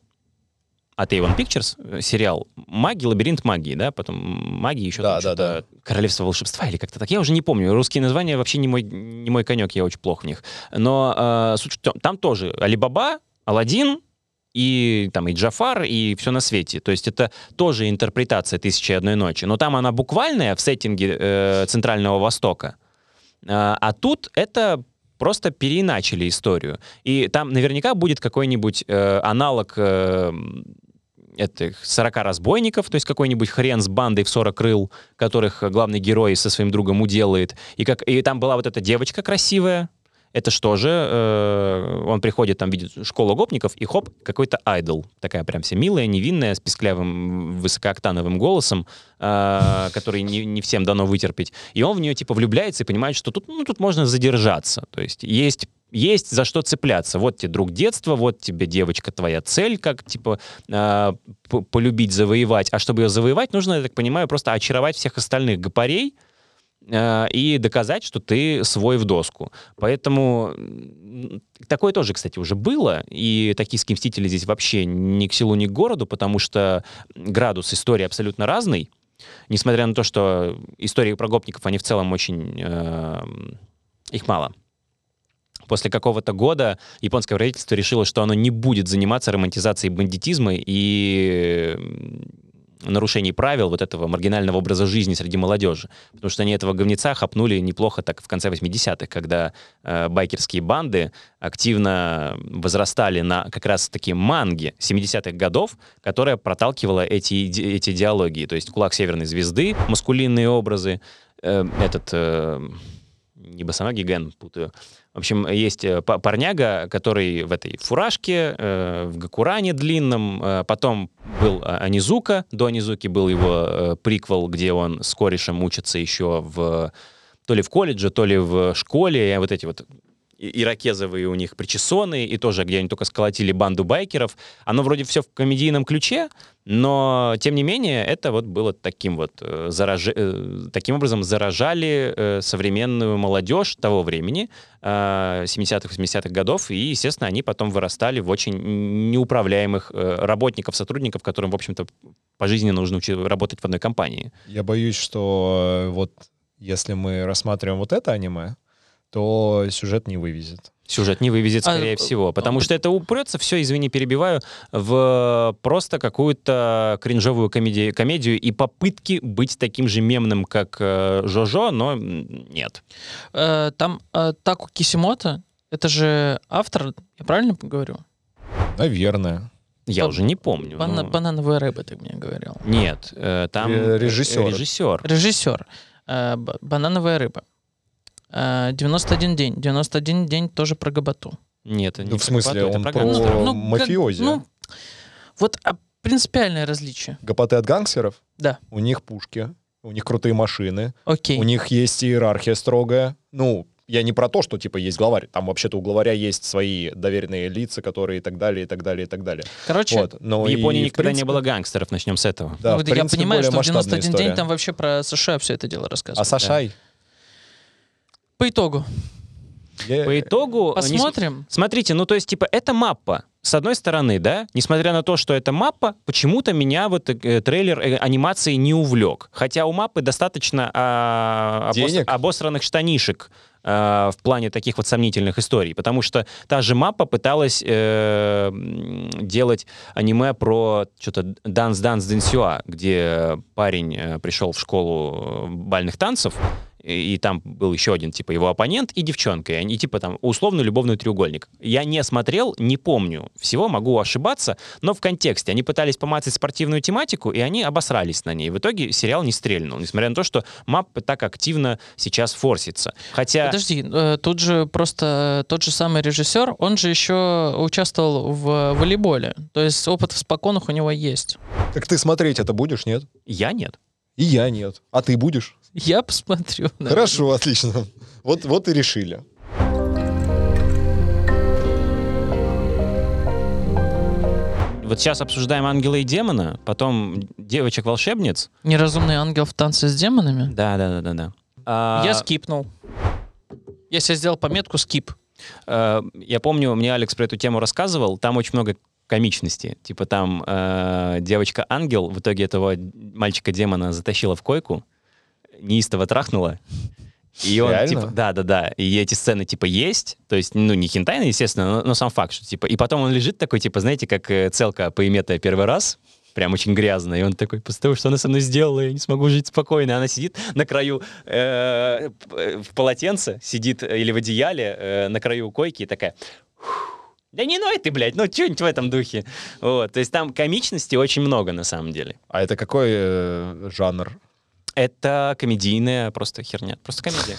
от Эйвон Pictures, сериал «Маги», «Лабиринт магии», да, потом «Маги» еще да, да, да. «Королевство волшебства» или как-то так, я уже не помню, русские названия вообще не мой, не мой конек, я очень плох в них, но э, суть в том, там тоже Али-Баба, Аладдин и там и Джафар, и все на свете, то есть это тоже интерпретация «Тысячи и одной ночи», но там она буквальная в сеттинге э, Центрального Востока, э, а тут это... Просто переиначили историю. И там наверняка будет какой-нибудь э, аналог э, этих сорока разбойников, то есть какой-нибудь хрен с бандой в сорок крыл, которых главный герой со своим другом уделает. И, как, и там была вот эта девочка красивая. Это что же? Э, он приходит, там видит школу гопников, и хоп, какой-то айдол. Такая прям вся милая, невинная, с писклявым высокооктановым голосом, э, который не, не всем дано вытерпеть. И он в нее типа влюбляется и понимает, что тут, ну, тут можно задержаться. То есть есть, есть за что цепляться. Вот тебе друг детства, вот тебе девочка твоя цель, как типа э, полюбить, завоевать. А чтобы ее завоевать, нужно, я так понимаю, просто очаровать всех остальных гопарей, э, и доказать, что ты свой в доску. Поэтому такое тоже, кстати, уже было, и «Токийские мстители» здесь вообще ни к селу, ни к городу, потому что градус истории абсолютно разный, несмотря на то, что истории про гопников, они в целом очень... Э, их мало. После какого-то года японское правительство решило, что оно не будет заниматься романтизацией бандитизма и нарушений правил вот этого маргинального образа жизни среди молодежи. Потому что они этого говнеца хапнули неплохо так в конце восьмидесятых, когда э, байкерские банды активно возрастали на как раз-таки манге семидесятых годов, которая проталкивала эти, эти идеологии. То есть «Кулак Северной звезды», маскулинные образы, э, этот... Э, не Босоноги Ген, путаю. В общем, есть парняга, который в этой фуражке, э, в гакуране длинном. Э, потом был Онизука. До Онизуки был его э, приквел, где он с корешем учится еще в, то ли в колледже, то ли в школе. И вот эти вот ирокезовые у них причесоны, и тоже, где они только сколотили банду байкеров. Оно вроде все в комедийном ключе, но, тем не менее, это вот было таким вот... Э, зараж... э, таким образом заражали э, современную молодежь того времени, э, семидесятых-восьмидесятых годов, и, естественно, они потом вырастали в очень неуправляемых э, работников, сотрудников, которым, в общем-то, по жизни нужно учиться работать в одной компании. Я боюсь, что э, вот если мы рассматриваем вот это аниме, то сюжет не вывезет. Сюжет не вывезет, скорее а, всего. Потому а... что это упрется, все, извини, перебиваю, в просто какую-то кринжовую комедию, комедию и попытки быть таким же мемным, как э, Жожо, но нет. Э, там э, Таку Кисимото, это же автор, я правильно говорю? Наверное. Я там уже не помню. Бана но... «Банановая рыба», ты мне говорил. Нет, э, там... Режиссер. Режиссер. Режиссер. Э, «Банановая рыба». девяносто один день. девяносто один день тоже про габату. Нет, это не ну, в смысле, габату, он про, про... Ну, мафиози. Га... Ну, вот а, принципиальное различие. Габаты от гангстеров? Да. У них пушки, у них крутые машины. Окей. У них есть иерархия строгая. Ну, я не про то, что типа есть главарь. Там вообще-то у главаря есть свои доверенные лица, которые и так далее, и так далее, и так далее. Короче, вот. Но в Японии и, никогда в принципе... не было гангстеров, начнем с этого. Да, ну, в принципе, я понимаю, что в девяносто один история. День там вообще про США все это дело рассказывают. А Сашай? Да. По итогу. Yeah. По итогу... Посмотрим. Не, смотрите, ну то есть, типа, это Маппа. С одной стороны, да, несмотря на то, что это Маппа, почему-то меня вот э, трейлер э, анимации не увлек. Хотя у Маппы достаточно э, обос... обосранных штанишек э, в плане таких вот сомнительных историй. Потому что та же Маппа пыталась э, делать аниме про что-то данс-данс-денсюа, где парень э, пришел в школу бальных танцев, и там был еще один, типа, его оппонент и девчонка, и они, типа, там, условно-любовный треугольник. Я не смотрел, не помню всего, могу ошибаться, но в контексте. Они пытались помацать спортивную тематику, и они обосрались на ней. В итоге сериал не стрельнул, несмотря на то, что Маппа так активно сейчас форсится. Хотя... Подожди, тут же просто тот же самый режиссер, он же еще участвовал в волейболе. То есть опыт в споконах у него есть. Так ты смотреть это будешь, нет? Я нет. И я нет. А ты будешь? Я посмотрю. Наверное. Хорошо, отлично. Вот, вот и решили. Вот сейчас обсуждаем ангела и демона, потом девочек-волшебниц. Неразумный ангел в танце с демонами? Да, да, да, да, да. А... Я скипнул. Я себе сделал пометку «скип». А, я помню, мне Алекс про эту тему рассказывал. Там очень много комичности. Типа там э, девочка-ангел в итоге этого мальчика-демона затащила в койку, неистово трахнула. И он, реально? Типа, да, да, да. И эти сцены, типа, есть. То есть, ну, не хентайно, естественно, но, но сам факт, что, типа, и потом он лежит такой, типа, знаете, как целка поиметая первый раз, прям очень грязно. И он такой, после того, что она со мной сделала, я не смогу жить спокойно. Она сидит на краю э, в полотенце, сидит или в одеяле э, на краю койки и такая... Да не ной ты, блядь, ну что-нибудь в этом духе. Вот, то есть там комичности очень много, на самом деле. А это какой э, жанр? Это комедийная просто херня. Просто комедия.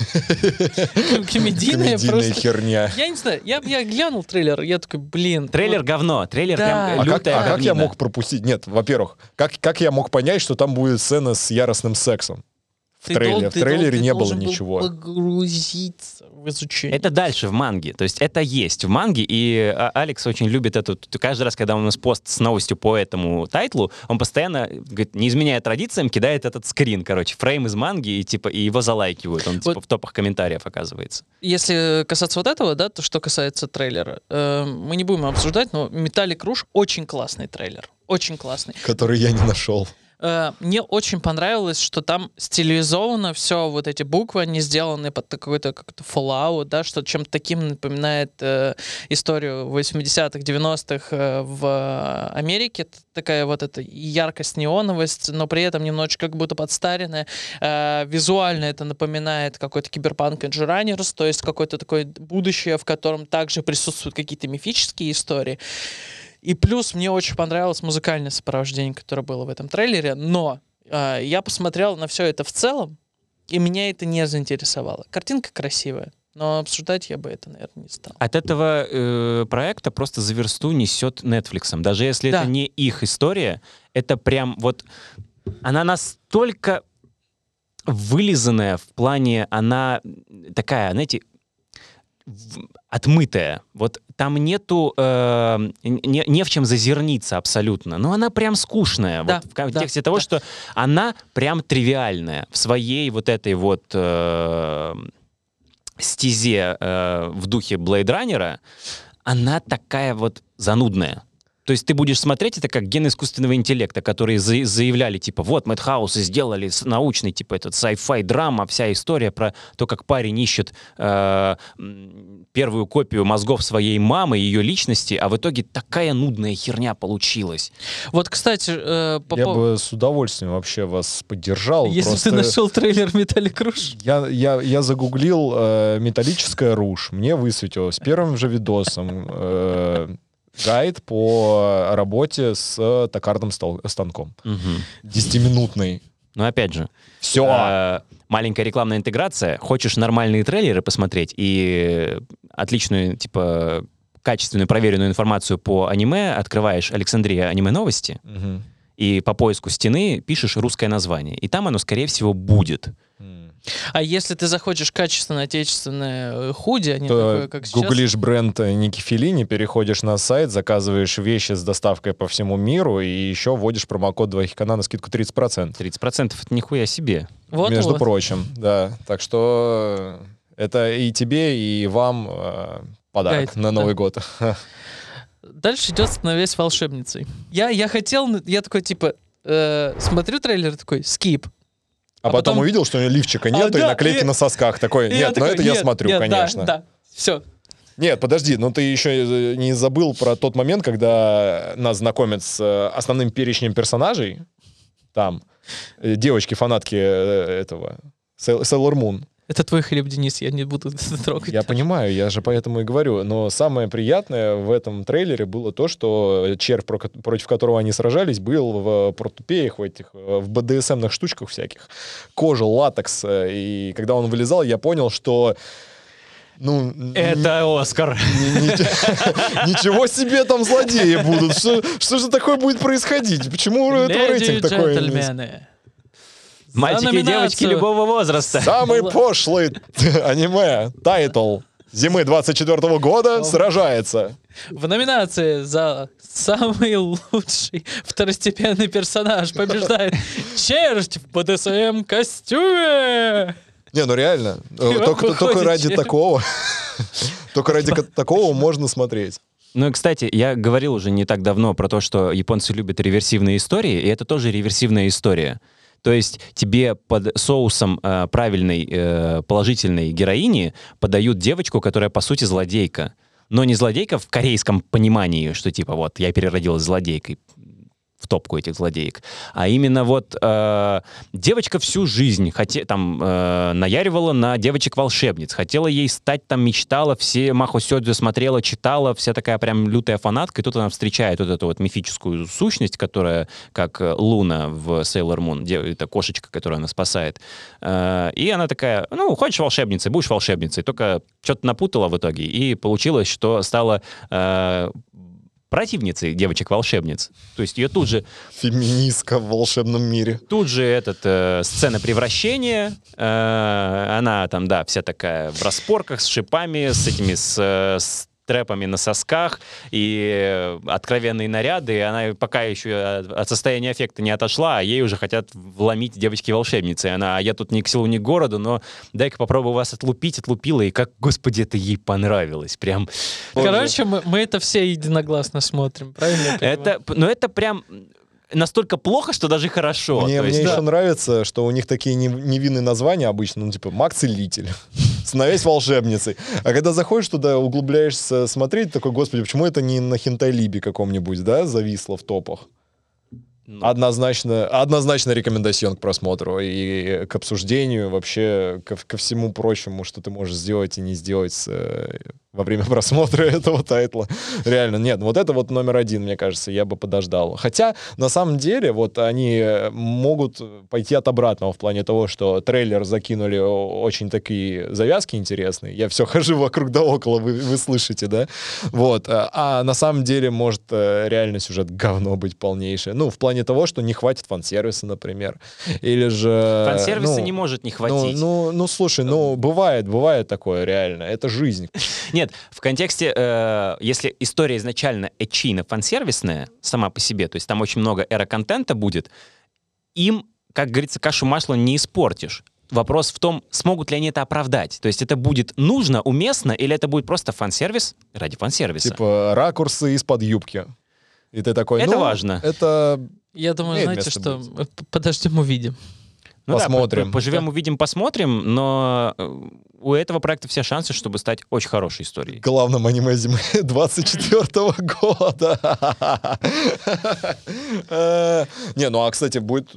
Комедийная херня. Я не знаю, я глянул трейлер, я такой, блин. Трейлер говно, трейлер прям лютая. А как я мог пропустить? Нет, во-первых, как я мог понять, что там будет сцена с яростным сексом? В трейлере не было ничего. Ты должен был погрузиться в в изучении. Это дальше в манге, то есть это есть в манге, и Алекс очень любит эту... Каждый раз, когда у нас пост с новостью по этому тайтлу, он постоянно, говорит, не изменяя традициям, кидает этот скрин, короче, фрейм из манги, и типа и его залайкивают, он вот, типа в топах комментариев оказывается. Если касаться вот этого, да, то что касается трейлера, э, мы не будем обсуждать, но Metallic Rouge очень классный трейлер, очень классный. Который я не нашел. Мне очень понравилось, что там стилизовано все, вот эти буквы, они сделаны под какой-то какой-то Fallout, да, что чем-то таким напоминает э, историю восьмидесятых, девяностых э, в Америке. Такая вот эта яркость, неоновость, но при этом немножечко как будто подстаренная. Э, визуально это напоминает какой-то киберпанк Edge Runners, то есть какое-то такое будущее, в котором также присутствуют какие-то мифические истории. И плюс мне очень понравилось музыкальное сопровождение, которое было в этом трейлере, но э, я посмотрел на все это в целом, и меня это не заинтересовало. Картинка красивая, но обсуждать я бы это, наверное, не стал. От этого э, проекта просто за версту несет Netflix. Даже если да. это не их история, это прям вот... Она настолько вылизанная в плане... Она такая, знаете... отмытая. Вот там нету... Э, не, не в чем зазерниться абсолютно. Но она прям скучная. Да, вот в контексте да, того, да. что она прям тривиальная в своей вот этой вот э, стезе э, в духе Blade Runner. Она такая вот занудная. То есть ты будешь смотреть это как ген искусственного интеллекта, которые за- заявляли, типа, вот, Мэтхаусы сделали научный, типа, этот sci-fi драма, вся история про то, как парень ищет э- первую копию мозгов своей мамы, ее личности, а в итоге такая нудная херня получилась. Вот, кстати... Э- по- я бы с удовольствием вообще вас поддержал. Если просто... ты нашел трейлер «Металлик Руж». Я, я, я загуглил э- «Металлическая Руж», мне высветилось первым же видосом... Э- гайд по работе с токарным стол- станком. Десятиминутный. Угу. Ну, опять же. Все. Э- маленькая рекламная интеграция. Хочешь нормальные трейлеры посмотреть и отличную, типа, качественную, проверенную информацию по аниме, открываешь «Александрия. Аниме-новости». Угу. И по поиску стены пишешь русское название. И там оно, скорее всего, будет. А если ты захочешь качественное отечественное худи, а не то такое, как сейчас... гуглишь бренд Ники Феллини, переходишь на сайт, заказываешь вещи с доставкой по всему миру и еще вводишь промокод «Два Хикана» на скидку тридцать процентов. тридцать процентов — это нихуя себе. Вот, между вот. прочим, да. Так что это и тебе, и вам э, подарок Гайд, на Новый да. год. Дальше идет «Становясь волшебницей». Я, я хотел... Я такой, типа, э, смотрю трейлер, такой, скип. А, а потом, потом увидел, что у нее лифчика нет, а, да, и наклейки и... на сосках. Такой, нет, я но такой, это нет, я смотрю, нет, конечно. Да, да, все. Нет, подожди, но ты еще не забыл про тот момент, когда нас знакомят с основным перечнем персонажей. Там девочки-фанатки этого, Сэйлор Мун. Это твой хлеб, Денис, я не буду это трогать. Я понимаю, я же поэтому и говорю. Но самое приятное в этом трейлере было то, что червь, против которого они сражались, был в портупеях, в этих, в бэ дэ эс эм-ных штучках всяких. Кожа, латекс. И когда он вылезал, я понял, что... Ну, это н- Оскар. Ничего себе там злодеи будут. Что же такое будет происходить? Почему этот рейтинг такой... Мальчики и девочки любого возраста. Самый пошлый аниме, тайтл зимы двадцать четвёртого года сражается. В номинации за самый лучший второстепенный персонаж побеждает червь в бэ дэ эс эм-костюме. Не, ну реально, только ради такого, только ради такого можно смотреть. Ну и, кстати, я говорил уже не так давно про то, что японцы любят реверсивные истории, и это тоже реверсивная история. То есть тебе под соусом э, правильной э, положительной героини подают девочку, которая, по сути, злодейка. Но не злодейка в корейском понимании, что типа вот я переродилась злодейкой, в топку этих злодеек. А именно вот э, девочка всю жизнь хоте, там, э, наяривала на девочек-волшебниц, хотела ей стать, там мечтала, все Махо Сёдзю смотрела, читала, вся такая прям лютая фанатка, и тут она встречает вот эту вот мифическую сущность, которая как Луна в Сейлор Мун, это кошечка, которую она спасает. Э, и она такая, ну, хочешь волшебницей, будешь волшебницей, только что-то напутала в итоге, и получилось, что стала... Э, противницей девочек-волшебниц. То есть ее тут же... Феминистка в волшебном мире. Тут же этот, э, сцена превращения. Э, она там, да, вся такая в распорках, с шипами, с этими... С, с трэпами на сосках и откровенные наряды, и она пока еще от состояния эффекта не отошла, а ей уже хотят вломить девочки-волшебницы. Она, а я тут ни к селу, ни к городу, но дай-ка попробую вас отлупить, отлупила, и как, господи, это ей понравилось, прям. Короче, мы, мы это все единогласно смотрим, правильно? Это, ну это прям... настолько плохо, что даже хорошо. Мне, то есть, мне да. еще нравится, что у них такие невинные названия обычно, ну типа «Маг-целитель», «Становясь волшебницей». А когда заходишь туда, углубляешься смотреть, такой, господи, почему это не на хентай-либе каком-нибудь, да, зависло в топах? Ну. Однозначно, однозначно рекомендацион к просмотру и к обсуждению, вообще ко, ко всему прочему, что ты можешь сделать и не сделать с, э, во время просмотра этого тайтла. Реально, нет, вот это вот номер один, мне кажется, я бы подождал. Хотя, на самом деле, вот они могут пойти от обратного в плане того, что трейлер закинули очень такие завязки интересные. Я все хожу вокруг да около, вы, вы слышите, да? Вот. А на самом деле, может, реально сюжет говно быть полнейшее. Ну, в плане того, что не хватит фан-сервиса, например. Или же... Фан-сервиса ну, не может не хватить. Ну, ну, ну слушай, ну, бывает, бывает такое реально. Это жизнь. Нет, в контексте, э, если история изначально эчина фан-сервисная, сама по себе, то есть там очень много эра-контента будет, им, как говорится, кашу масла не испортишь. Вопрос в том, смогут ли они это оправдать. То есть это будет нужно, уместно, или это будет просто фан-сервис ради фан-сервиса. Типа ракурсы из-под юбки. И ты такой, это ну, важно. Это... Я думаю, нет, знаете, что будет. Подождем, увидим. Ну посмотрим. Да, поживем, да. увидим, посмотрим, но у этого проекта все шансы, чтобы стать очень хорошей историей. Главным аниме зимы двадцать четвёртого года. Не, ну а, кстати, будет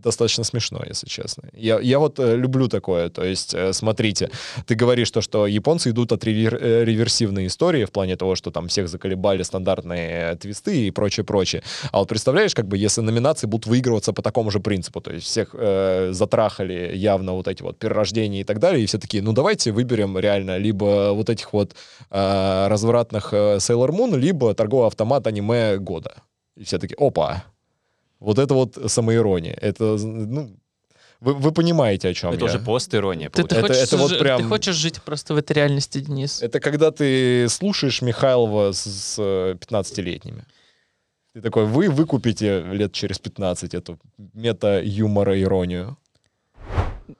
достаточно смешно, если честно. Я вот люблю такое, то есть, смотрите, ты говоришь то, что японцы идут от реверсивной истории в плане того, что там всех заколебали стандартные твисты и прочее-прочее. А вот представляешь, как бы, если номинации будут выигрываться по такому же принципу, то есть всех... затрахали явно вот эти вот перерождения и так далее, и все такие, ну давайте выберем реально либо вот этих вот э, развратных э, Сэйлор Мун, либо торговый автомат аниме года. И все такие, опа, вот это вот самоирония. Это, ну, вы, вы понимаете, о чем это я. Это уже пост-ирония. Ты, ты, это, хочешь, это вот прям... ты хочешь жить просто в этой реальности, Денис. Это когда ты слушаешь Михайлова с, с пятнадцатилетними. Ты такой, вы выкупите лет через пятнадцать эту мета-юмора-иронию.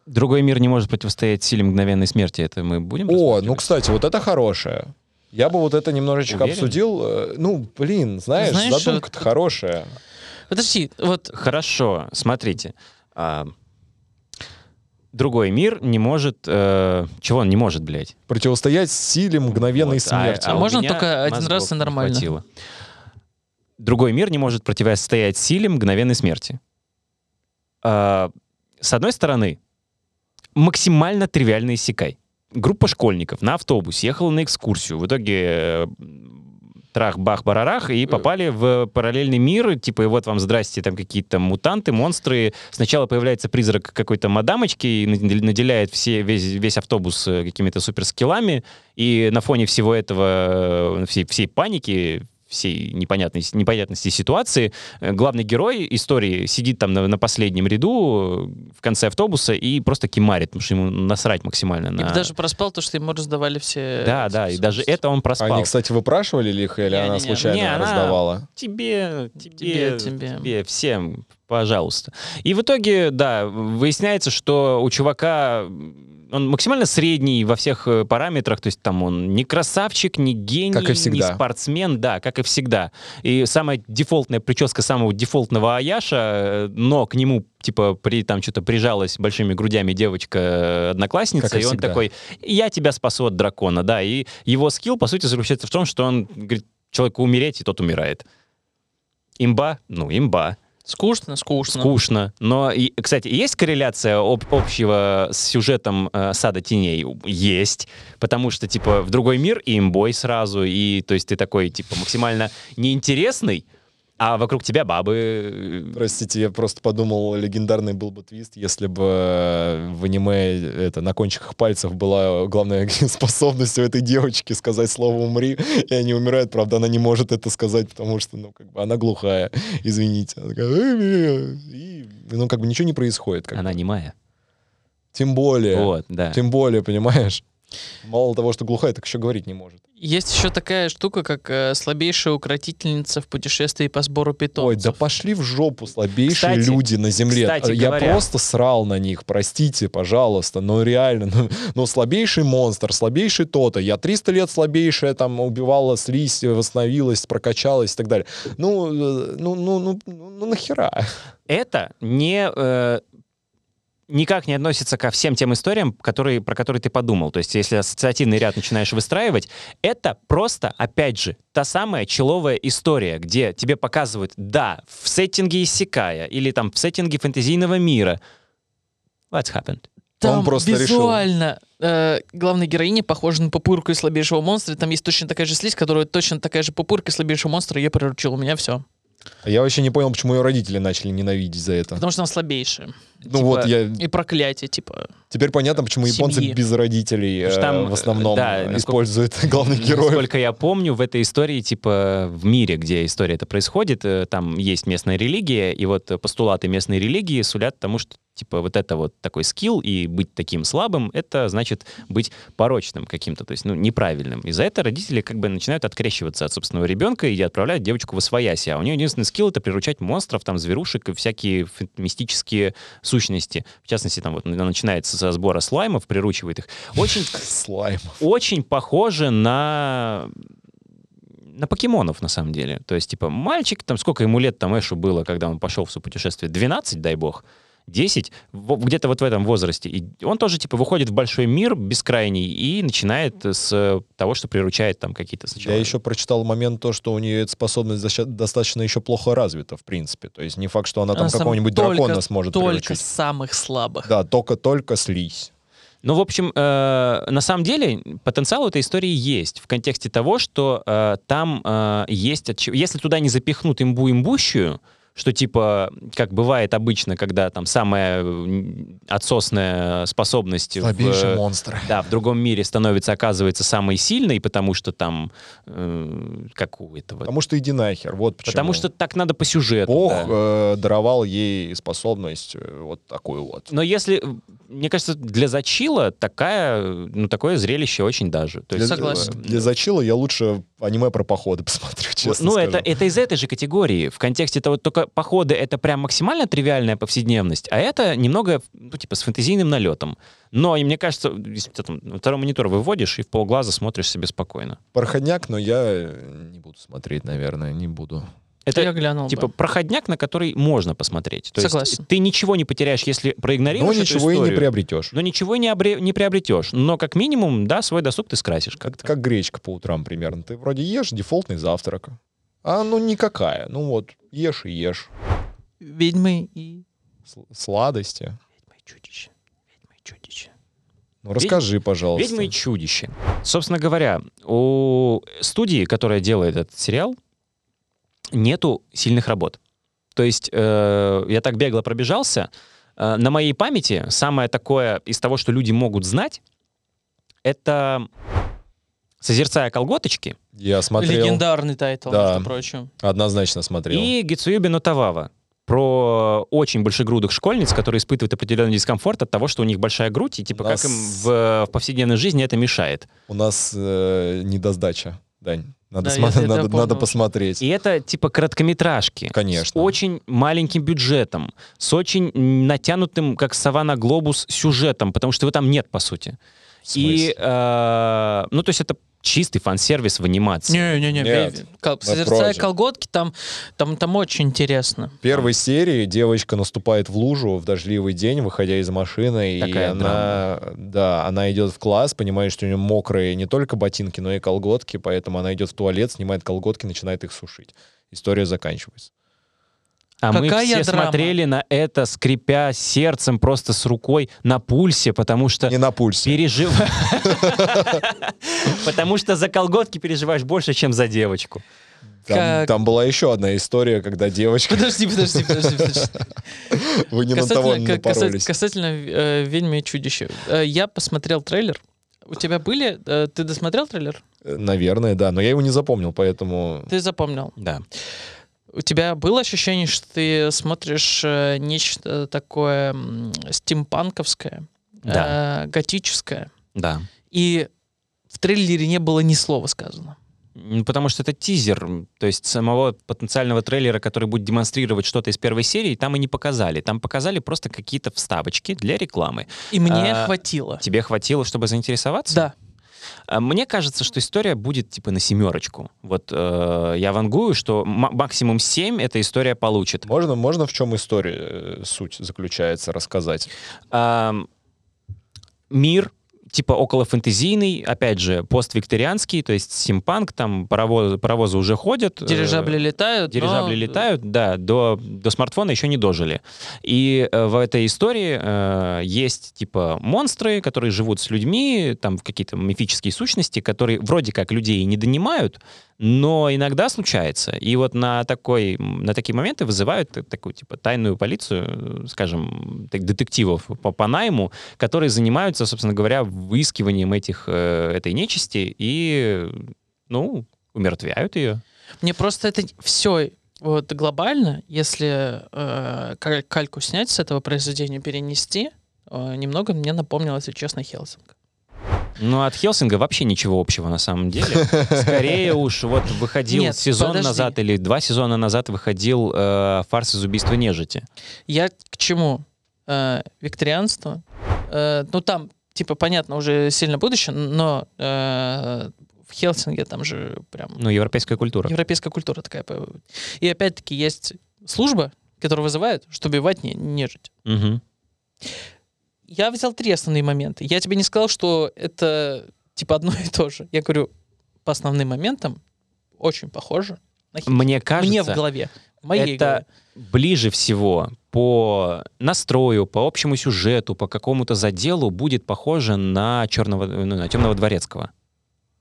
Другой мир не может противостоять силе мгновенной смерти. Это мы будем О, ну, кстати, вот это хорошее. Я бы вот это немножечко Уверен? обсудил. Ну, блин, знаешь, знаешь задумка-то вот... хорошая. Подожди, вот... Хорошо, смотрите. А... Другой мир не может... Э... Чего он не может, блядь? Противостоять силе мгновенной вот, смерти. А, а можно только один раз и нормально? Хватило. Другой мир не может противостоять силе мгновенной смерти. А, с одной стороны, максимально тривиальный исекай. Группа школьников на автобусе ехала на экскурсию. В итоге трах-бах-барарах и попали в параллельный мир. Типа, и вот вам здрасте, там какие-то мутанты, монстры. Сначала появляется призрак какой-то мадамочки и наделяет все, весь, весь автобус какими-то суперскиллами. И на фоне всего этого, всей, всей паники... всей непонятности, непонятности ситуации. Главный герой истории сидит там на, на последнем ряду в конце автобуса и просто кимарит, потому что ему насрать максимально. На... И даже проспал то, что ему раздавали все... Да, да, и даже это он проспал. Они, кстати, выпрашивали ли их, или не, она не, случайно не, она раздавала? Тебе, тебе, тебе, тебе, тебе, всем, пожалуйста. И в итоге, да, выясняется, что у чувака... Он максимально средний во всех параметрах, то есть там он не красавчик, не гений, не спортсмен, да, как и всегда. И самая дефолтная прическа самого дефолтного Аяша, но к нему типа при, там что-то прижалась большими грудями девочка-одноклассница, и, и он такой, я тебя спасу от дракона, да. И его скилл, по сути, заключается в том, что он говорит, человеку умереть, и тот умирает. Имба? Ну, имба. Скучно, скучно. Скучно. Но, и, кстати, есть корреляция об, общего с сюжетом э, «Сада теней»? Есть. Потому что, типа, в другой мир и имбой сразу, и, то есть, ты такой, типа, максимально неинтересный, А вокруг тебя бабы... Простите, я просто подумал, легендарный был бы твист, если бы в аниме это, на кончиках пальцев была главная способность у этой девочки сказать слово «умри», и они умирают, правда, она не может это сказать, потому что, ну, как бы она глухая, извините. Она такая, и, ну, как бы ничего не происходит. Как она бы. Немая. Тем более. Вот, да. Тем более, понимаешь? Мало того, что глухая, так еще говорить не может. Есть еще такая штука, как э, слабейшая укротительница в путешествии по сбору питомцев. Ой, да пошли в жопу слабейшие кстати, люди на земле. Кстати Я говоря... просто срал на них, простите, пожалуйста, но реально. Но, но слабейший монстр, слабейший то-то. Я триста лет слабейшая, там, убивала слизь, восстановилась, прокачалась и так далее. Ну, ну, ну, ну, ну нахера? Это не... Э... никак не относится ко всем тем историям, которые, про которые ты подумал. То есть, если ассоциативный ряд начинаешь выстраивать, это просто, опять же, та самая человая история, где тебе показывают, да, в сеттинге иссякая или там в сеттинге фэнтезийного мира. What's happened? Там Он просто визуально э, главная героиня похожа на пупырку из слабейшего монстра. Там есть точно такая же слизь, которая точно такая же пупырка из слабейшего монстра. Я приручил, у меня все. Я вообще не понял, почему ее родители начали ненавидеть за это. Потому что она слабейшая. Ну типа, вот я... И проклятие, типа... Теперь понятно, почему семьи. Японцы без родителей там, э, в основном да, используют насколько, главных героев. Насколько я помню, в этой истории, типа, в мире, где история это происходит, там есть местная религия, и вот постулаты местной религии сулят тому, что, типа, вот это вот такой скилл, и быть таким слабым, это значит быть порочным каким-то, то есть, ну, неправильным. И за это родители как бы начинают открещиваться от собственного ребенка и отправляют девочку восвояси. А у нее единственный скилл — это приручать монстров, там, зверушек и всякие мистические сущности. В частности, там, вот, она начинает со сбора слаймов, приручивает их. Очень, очень похоже на... на покемонов, на самом деле. То есть, типа, мальчик, там, сколько ему лет, там, Эшу было, когда он пошел в супутешествие? двенадцать, дай бог. десять, где-то вот в этом возрасте. И он тоже, типа, выходит в большой мир бескрайний и начинает с того, что приручает там какие-то сначала. Я еще прочитал момент то, что у нее эта способность достаточно еще плохо развита, в принципе. То есть не факт, что она там какого-нибудь дракона сможет приручить. Только самых слабых. Да, только-только слизь. Ну, в общем, э, на самом деле потенциал у этой истории есть в контексте того, что э, там э, есть... Если туда не запихнут имбу-имбущую, что типа, как бывает обычно, когда там самая отсосная способность слабейший в, монстр. Да, в другом мире становится, оказывается, самой сильной, потому что там э, как у этого... Потому что иди нахер, вот почему. Потому что так надо по сюжету. Бог да. э, даровал ей способность вот такую вот. Но если, мне кажется, для зачила такая, ну, такое зрелище очень даже. То есть, для, согласен. Для зачила я лучше аниме про походы посмотрю, честно Ну, это, это из этой же категории, в контексте того, только походы — это прям максимально тривиальная повседневность, а это немного, ну, типа, с фэнтезийным налетом. Но, и мне кажется, если ты там второй монитор выводишь и в полглаза смотришь себе спокойно. Проходняк, но я не буду смотреть, наверное, не буду. Это, я глянул, типа, да. проходняк, на который можно посмотреть. То Согласен. Есть, ты ничего не потеряешь, если проигнорируешь но ничего эту историю, и не приобретешь. Но ничего и не, обре... не приобретешь. Но, как минимум, да, свой досуг ты скрасишь. Как, как гречка по утрам примерно. Ты вроде ешь дефолтный завтрак. А ну никакая. Ну вот, ешь и ешь. Ведьмы и... Сладости. Ведьмы и чудища. Ведьмы и чудища. Ну, Ведь... расскажи, пожалуйста. Ведьмы и чудища. Собственно говоря, у студии, которая делает этот сериал, нету сильных работ. То есть, э, я так бегло пробежался. Э, на моей памяти самое такое из того, что люди могут знать, это... «Созерцая колготочки». Я смотрел. Легендарный тайтл, да. между прочим. Однозначно смотрел. И Гицуюби Нотавава про очень большегрудых школьниц, которые испытывают определенный дискомфорт от того, что у них большая грудь, и типа у как нас... им в, в повседневной жизни это мешает. У нас э, недосдача, Дань. Надо, да, см... надо, надо посмотреть. И это типа короткометражки. Конечно. С очень маленьким бюджетом, с очень натянутым, как сова на глобус, сюжетом, потому что его там нет, по сути. И, э, ну, то есть это чистый фан-сервис в анимации. Не-не-не, «Созерцая колготки», там, там, там очень интересно. В первой серии девочка наступает в лужу в дождливый день, выходя из машины, Такая и она, да, она идет в класс, понимает, что у нее мокрые не только ботинки, но и колготки, поэтому она идет в туалет, снимает колготки, начинает их сушить. История заканчивается. А Какая мы все драма. смотрели на это, скрипя сердцем, просто с рукой на пульсе, потому что... Не на пульсе. Переживаешь. Потому что за колготки переживаешь больше, чем за девочку. Там, как... там была еще одна история, когда девочка... Подожди, подожди, подожди. подожди. Вы не на того напоролись. Касательно «Ведьмы и чудища». Я посмотрел трейлер. У тебя были... Ты досмотрел трейлер? Наверное, да. Но я его не запомнил, поэтому... Ты запомнил? Да. У тебя было ощущение, что ты смотришь нечто такое стимпанковское, да. готическое? Да. И в трейлере не было ни слова сказано. Потому что это тизер, то есть самого потенциального трейлера, который будет демонстрировать что-то из первой серии, там и не показали. Там показали просто какие-то вставочки для рекламы. И мне а, хватило. Тебе хватило, чтобы заинтересоваться? Да. Мне кажется, что история будет типа на семерочку. Вот э, я вангую, что максимум семь эта история получит. Можно, можно в чем история, э, суть заключается, рассказать? Э, мир типа около фэнтезийный, опять же, поствикторианский, то есть симпанк, там паровоз, паровозы уже ходят. Дирижабли э, летают. Дирижабли но... летают, да, до, до смартфона еще не дожили. И э, в этой истории э, есть типа монстры, которые живут с людьми, там какие-то мифические сущности, которые вроде как людей не донимают, но иногда случается. И вот на, такой, на такие моменты вызывают такую типа тайную полицию, скажем, так, детективов по, по найму, которые занимаются, собственно говоря, выискиванием этих, этой нечисти и, ну, умертвляют ее. Мне просто это все вот глобально, если э, кальку снять с этого произведения, перенести, э, немного мне напомнило, если честно, Хелсинг. Ну, от Хелсинга вообще ничего общего, на самом деле. Скорее уж, вот выходил Нет, сезон подожди. назад или два сезона назад выходил э, фарс из убийства нежити. Я к чему? Э, викторианство. Э, ну, там, типа, понятно, уже сильно будущее, но э, в Хелсинге там же прям... Ну, европейская культура. Европейская культура такая. И опять-таки есть служба, которая вызывает, что убивать не, нежить. Угу. Я взял три основные моменты. Я тебе не сказал, что это типа одно и то же. Я говорю, по основным моментам очень похоже. Мне кажется, Мне в голове, в моей это голове. Ближе всего по настрою, по общему сюжету, по какому-то заделу будет похоже на, черного, ну, на «Темного дворецкого».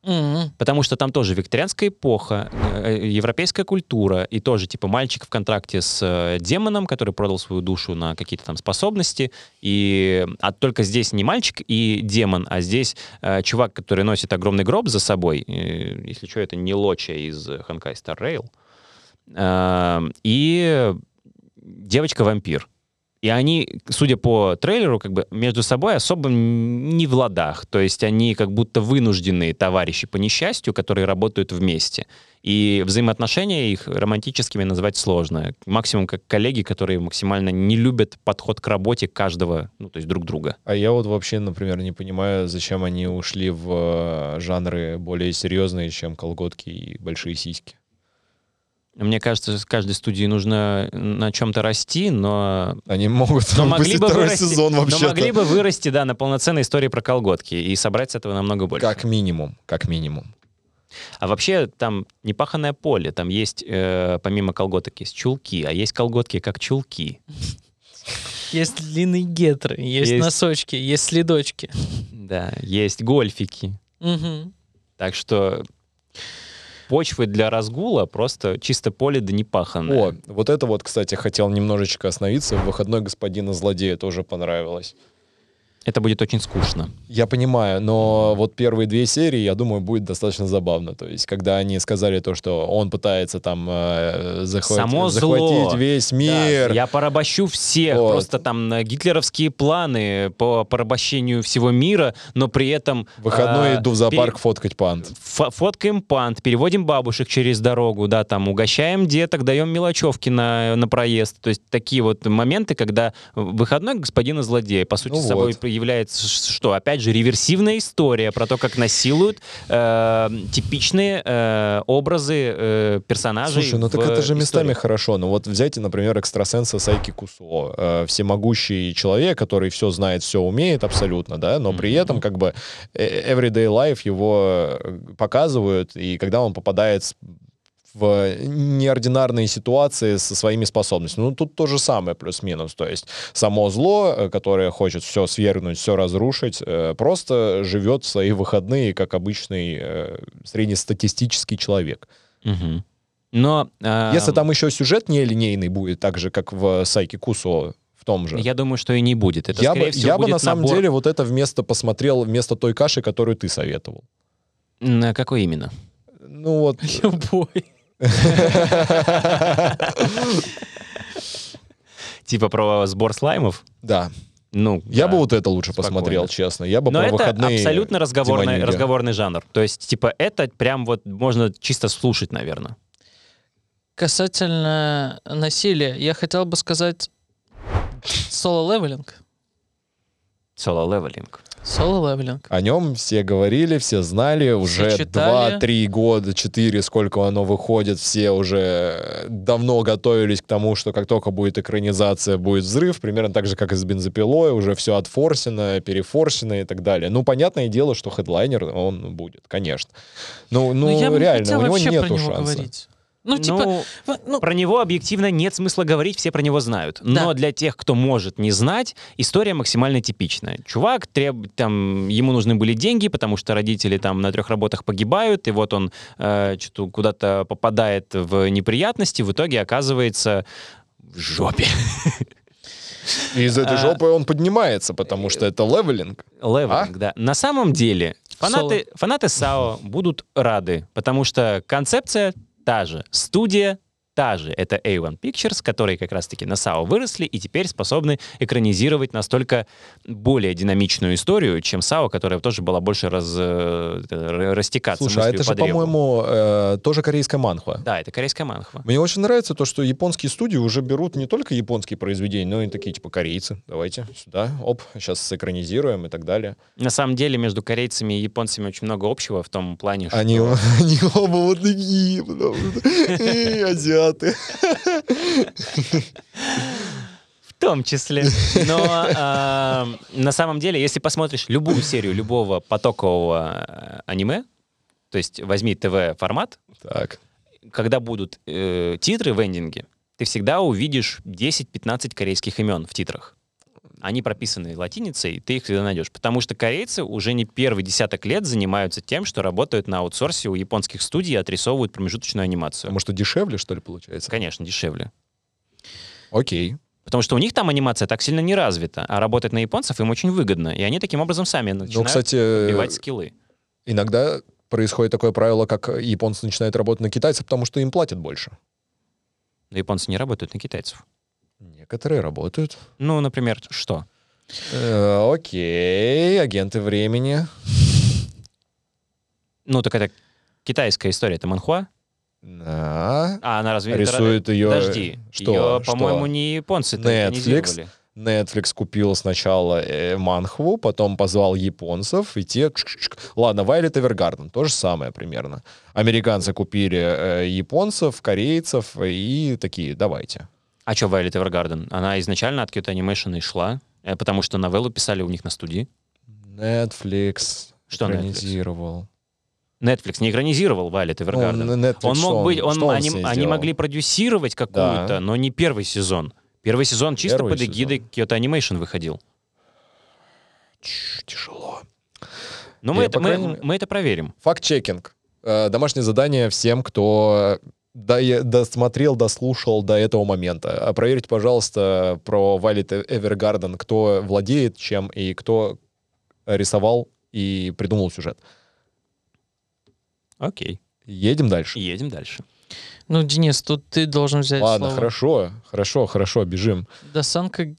Mm-hmm. Потому что там тоже викторианская эпоха, европейская культура, и тоже типа мальчик в контракте с демоном, который продал свою душу на какие-то там способности, и... а только здесь не мальчик и демон, а здесь э, чувак, который носит огромный гроб за собой, э, если что, это не Лоча из Honkai Star Rail, э, и девочка-вампир. И они, судя по трейлеру, как бы между собой особо не в ладах. То есть они как будто вынужденные товарищи по несчастью, которые работают вместе. И взаимоотношения их романтическими назвать сложно. Максимум как коллеги, которые максимально не любят подход к работе каждого, ну, то есть друг друга. А я вот вообще, например, не понимаю, зачем они ушли в жанры более серьезные, чем колготки и большие сиськи. Мне кажется, с каждой студии нужно на чем-то расти, но... Они могут но могли бы второй вырасти, сезон вообще-то. Но могли бы вырасти, да, на полноценной истории про колготки и собрать с этого намного больше. Как минимум, как минимум. А вообще там непаханное поле, там есть, э, помимо колготок, есть чулки, а есть колготки как чулки. Есть длинные гетры, есть, есть... носочки, есть следочки. Да, есть гольфики. Угу. Так что... Почвы для разгула, просто чисто поле да не паханное. О, вот это вот, кстати, хотел немножечко остановиться. В «Выходной господина злодея» тоже понравилось. Это будет очень скучно. Я понимаю, но вот первые две серии, я думаю, будет достаточно забавно. То есть, когда они сказали то, что он пытается там э, захват... Само захватить зло. Весь мир. Да, я порабощу всех. Вот. Просто там гитлеровские планы по порабощению всего мира, но при этом... В выходной э, иду в зоопарк пере... фоткать панд. Ф фоткаем панд, переводим бабушек через дорогу, да, там угощаем деток, даем мелочевки на, на проезд. То есть, такие вот моменты, когда «Выходной господина злодея», по сути, ну с собой... Вот. Является, что, опять же, реверсивная история про то, как насилуют э, типичные э, образы э, персонажей. Слушай, ну так это же местами истории. Хорошо. Ну вот взять, например, экстрасенса Сайки Кусо. Э, всемогущий человек, который все знает, все умеет абсолютно, да, но при mm-hmm. этом как бы everyday life его показывают, и когда он попадает... в неординарные ситуации со своими способностями. Ну, тут то же самое, плюс-минус. То есть само зло, которое хочет все свергнуть, все разрушить, просто живет в свои выходные, как обычный среднестатистический человек. Угу. Но, э... если там еще сюжет нелинейный будет, так же, как в Сайки Кусо, в том же. Я думаю, что и не будет. Это, я бы, всего, я будет бы на самом набор... деле вот это вместо посмотрел, вместо той каши, которую ты советовал. На какой именно? Ну вот... Любой. Типа про сбор слаймов? Да. Ну, я да, бы вот это лучше спокойно посмотрел, честно. Я бы но про это выходные абсолютно разговорный, разговорный жанр. То есть, типа, это прям вот можно чисто слушать, наверное. Касательно насилия, я хотел бы сказать Solo Leveling. Solo Leveling. Solo Leveling. О нем все говорили, все знали, уже два-три года, четыре, сколько оно выходит, все уже давно готовились к тому, что как только будет экранизация, будет взрыв, примерно так же, как и с бензопилой, уже все отфорсено, перефорсено и так далее. Ну, понятное дело, что хедлайнер, он будет, конечно. Ну, ну реально, у него нету шанса. Говорить. Ну, типа, ну, ну... Про него объективно нет смысла говорить, все про него знают. Да. Но для тех, кто может не знать, история максимально типичная. Чувак, треб... там, ему нужны были деньги, потому что родители там на трех работах погибают, и вот он э, что-то куда-то попадает в неприятности, в итоге оказывается в жопе. И из этой жопы он поднимается, потому что это левелинг. Левелинг, да. На самом деле фанаты, фанаты САО будут рады, потому что концепция... та же. Студия та же. Это эй один Pictures, которые как раз-таки на САО выросли и теперь способны экранизировать настолько более динамичную историю, чем САО, которая тоже была больше раз, растекаться. Слушай, а это же, по-моему, э, тоже корейская манхва. Да, это корейская манхва. Мне очень нравится то, что японские студии уже берут не только японские произведения, но и такие, типа, корейцы. Давайте сюда, оп, сейчас сэкранизируем и так далее. На самом деле, между корейцами и японцами очень много общего в том плане, что... Они оба вот такие, потому что... азиаты. В том числе. Но э, на самом деле, если посмотришь любую серию любого потокового аниме, то есть возьми ТВ-формат, так, когда будут э, титры в эндинге, ты всегда увидишь десять-пятнадцать корейских имен в титрах. Они прописаны латиницей, ты их всегда найдешь. Потому что корейцы уже не первый десяток лет занимаются тем, что работают на аутсорсе у японских студий и отрисовывают промежуточную анимацию. Потому что дешевле, что ли, получается? Конечно, дешевле. Окей. Потому что у них там анимация так сильно не развита, а работать на японцев им очень выгодно. И они таким образом сами начинают убивать скиллы. Иногда происходит такое правило, как японцы начинают работать на китайцев, потому что им платят больше. Но японцы не работают на китайцев. Некоторые работают. Ну, например, что? Э, окей, агенты времени. Ну, так это китайская история, это манхуа? Да. А она разве... Рисует это... ее... Подожди, ее, по-моему, не японцы экранизировали. Netflix купил сначала э, манхву, потом позвал японцев, и те... Ладно, Violet Evergarden, то же самое примерно. Американцы купили э, японцев, корейцев, и такие, давайте. А что Violet Evergarden? Она изначально от Kyoto Animation и шла, потому что новеллу писали у них на студии. Netflix что экранизировал. Netflix? Netflix не экранизировал Violet Evergarden. Netflix, он мог быть, он, он, он они, они могли продюсировать какую-то, да, но не первый сезон. Первый сезон чисто первый под эгидой Kyoto Animation выходил. Тяжело. Но мы это, мы, мере... мы это проверим. Факт-чекинг. Домашнее задание всем, кто... Да, я досмотрел, дослушал до этого момента. А проверьте, пожалуйста, про Violet Evergarden, кто владеет чем и кто рисовал и придумал сюжет. Окей. Едем дальше. Едем дальше. Ну, Денис, тут ты должен взять ладно, слово. Хорошо, хорошо, хорошо, бежим. Досанка...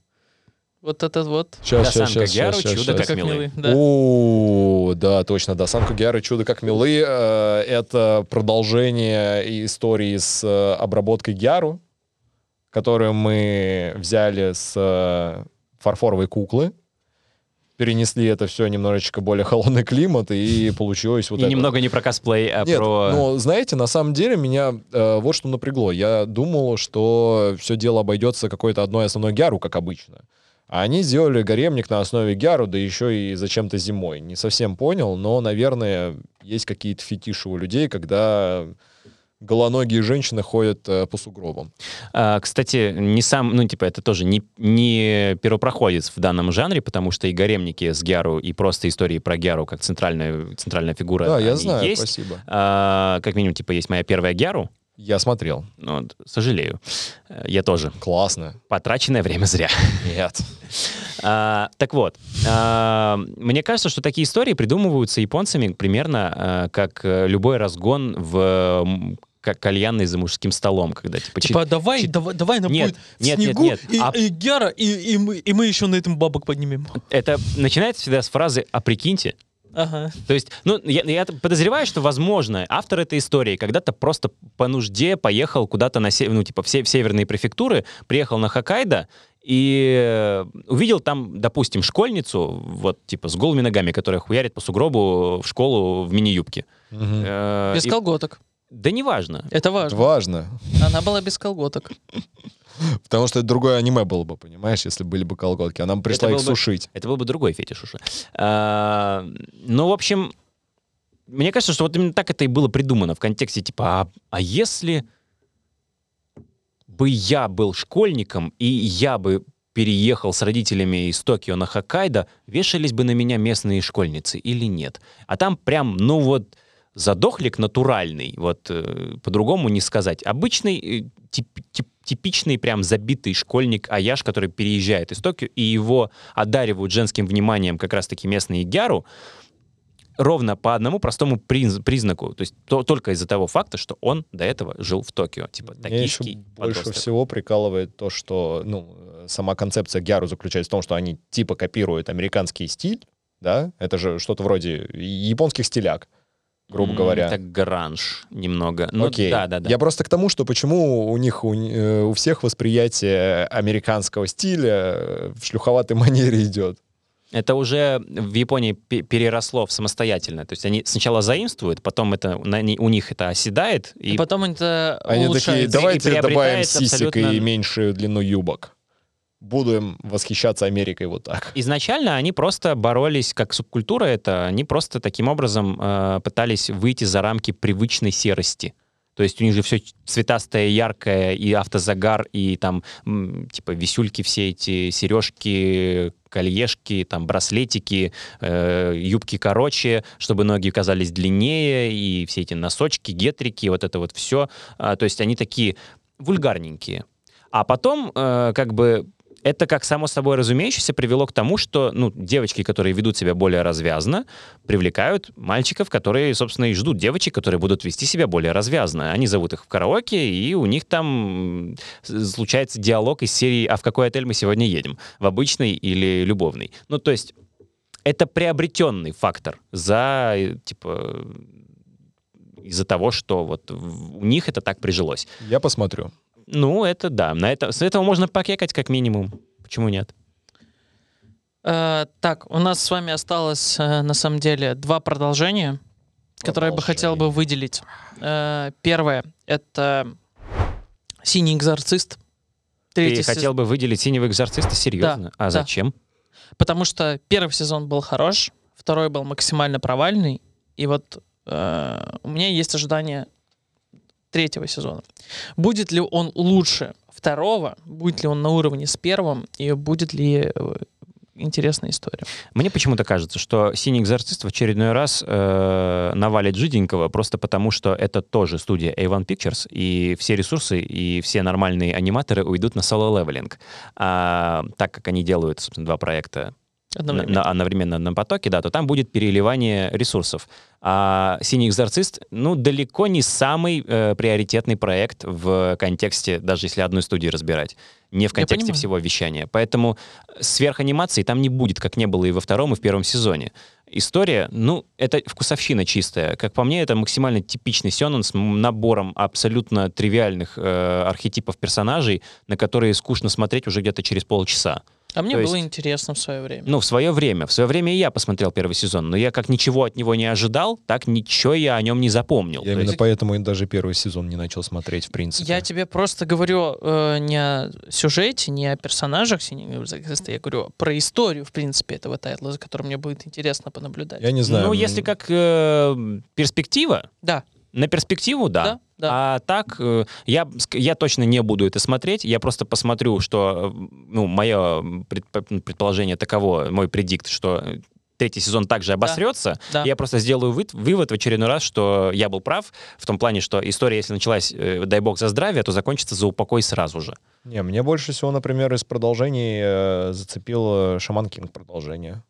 Вот этот вот. Досанка Гяру, чудо как милы. О, да, точно. Досанка Гяру, чудо как милы. Это продолжение истории с обработкой Гяру, которую мы взяли с фарфоровой куклы. Перенесли это все немножечко более холодный климат, и получилось вот это. И немного не про косплей, а про... Нет, но, знаете, на самом деле меня э, вот что напрягло. Я думал, что все дело обойдется какой-то одной основной Гяру, как обычно. А они сделали гаремник на основе Гяру, да еще и зачем-то зимой. Не совсем понял, но, наверное, есть какие-то фетиши у людей, когда голоногие женщины ходят по сугробам. А, кстати, не сам, ну, типа, это тоже не, не первопроходец в данном жанре, потому что и гаремники с Гяру, и просто истории про Гяру как центральная, центральная фигура. Да, я знаю, есть. Спасибо. А, как минимум, типа, есть моя первая Гяру. Я смотрел. Ну, сожалею. Я тоже. Классно. Потраченное время зря. Нет. А, так вот, а, мне кажется, что такие истории придумываются японцами примерно а, как любой разгон в... как кальянный за мужским столом, когда типа... Типа, чит... давай, чит... давай, давай, нам будет снегу, нет, нет. И, а... и Гера, и, и, мы, и мы еще на этом бабок поднимем. Это начинается всегда с фразы «а прикиньте». Ага. То есть, ну, я, я подозреваю, что, возможно, автор этой истории когда-то просто по нужде поехал куда-то на сев... ну, типа, в северные префектуры, приехал на Хоккайдо и увидел там, допустим, школьницу, вот, типа, с голыми ногами, которая хуярит по сугробу в школу в мини-юбке. Угу. Э-э- Без и... колготок. Да не важно. Это важно. Важно. Она была без колготок. Потому что это другое аниме было бы, понимаешь, если были бы колготки. Она бы пришла их сушить. Это был бы другой фетиш уже. Ну, в общем, мне кажется, что вот именно так это и было придумано в контексте, типа, а если бы я был школьником, и я бы переехал с родителями из Токио на Хоккайдо, вешались бы на меня местные школьницы или нет? А там прям, ну вот... задохлик натуральный, вот э, по-другому не сказать. Обычный, тип, тип, типичный прям забитый школьник Аяш, который переезжает из Токио, и его одаривают женским вниманием как раз-таки местные гяру, ровно по одному простому приз- признаку. То есть то, только из-за того факта, что он до этого жил в Токио. Типа, токийский подросток. Больше всего прикалывает то, что ну, сама концепция гяру заключается в том, что они типа копируют американский стиль, да? Это же что-то вроде японских стиляк. Грубо говоря. Это гранж немного. Ну, окей. Да, да, да. Я просто к тому, что почему у них, у, у всех восприятие американского стиля в шлюховатой манере идет. Это уже в Японии переросло в самостоятельное. То есть они сначала заимствуют, потом это, на, у них это оседает. И, и потом это они улучшается. Такие, давайте добавим сисек абсолютно... и меньшую длину юбок. Будем восхищаться Америкой вот так. Изначально они просто боролись, как субкультура это, они просто таким образом э, пытались выйти за рамки привычной серости. То есть у них же все цветастое, яркое, и автозагар, и там м, типа висюльки все эти, сережки, кольешки, там браслетики, э, юбки короче, чтобы ноги казались длиннее, и все эти носочки, гетрики, вот это вот все. А, то есть они такие вульгарненькие. А потом э, как бы... Это, как само собой разумеющееся, привело к тому, что ну, девочки, которые ведут себя более развязно, привлекают мальчиков, которые, собственно, и ждут девочек, которые будут вести себя более развязно. Они зовут их в караоке, и у них там случается диалог из серии «А в какой отель мы сегодня едем?» в обычный или любовный. Ну, то есть это приобретенный фактор за, типа, из-за того, что вот у них это так прижилось. Я посмотрю. Ну, это да. На это, с этого можно покекать как минимум. Почему нет? Э, так, у нас с вами осталось, э, на самом деле, два продолжения, продолжение. которые я бы хотел бы выделить. Э, первое — это «Синий экзорцист». Третий Ты сез... хотел бы выделить «Синего экзорциста»? Серьезно? Да, а да. Зачем? Потому что первый сезон был хорош, второй был максимально провальный, и вот э, у меня есть ожидание... третьего сезона. Будет ли он лучше второго, будет ли он на уровне с первым, и будет ли интересная история? Мне почему-то кажется, что «Синий экзорцист» в очередной раз э, навалит жиденького, просто потому что это тоже студия эй один Pictures, и все ресурсы, и все нормальные аниматоры уйдут на Solo Leveling. А, так как они делают, собственно, два проекта одновременно на, одновременно на потоке, да, то там будет переливание ресурсов. А «Синий экзорцист», ну, далеко не самый э, приоритетный проект в контексте, даже если одной студии разбирать, не в контексте всего вещания. Поэтому сверханимации там не будет, как не было и во втором, и в первом сезоне. История, ну, это вкусовщина чистая. Как по мне, это максимально типичный сёнэн с набором абсолютно тривиальных э, архетипов персонажей, на которые скучно смотреть уже где-то через полчаса. А мне То было есть, интересно в свое время. Ну, в свое время. В свое время и я посмотрел первый сезон, но я как ничего от него не ожидал, так ничего я о нем не запомнил. Я То именно есть... поэтому я даже первый сезон не начал смотреть, в принципе. Я тебе просто говорю э, не о сюжете, не о персонажах, я говорю про историю, в принципе, этого тайтла, за которым мне будет интересно понаблюдать. Я не знаю. Ну, если как э, перспектива... Да. На перспективу, да. да, да. А так, я, я точно не буду это смотреть. Я просто посмотрю, что... Ну, мое предположение таково, мой предикт, что третий сезон также обосрется. Да. Я просто сделаю вы, вывод в очередной раз, что я был прав, в том плане, что история, если началась, э, дай бог, за здравие, то закончится за упокой сразу же. Не, мне больше всего, например, из продолжений э, зацепил Шаман Кинг продолжение.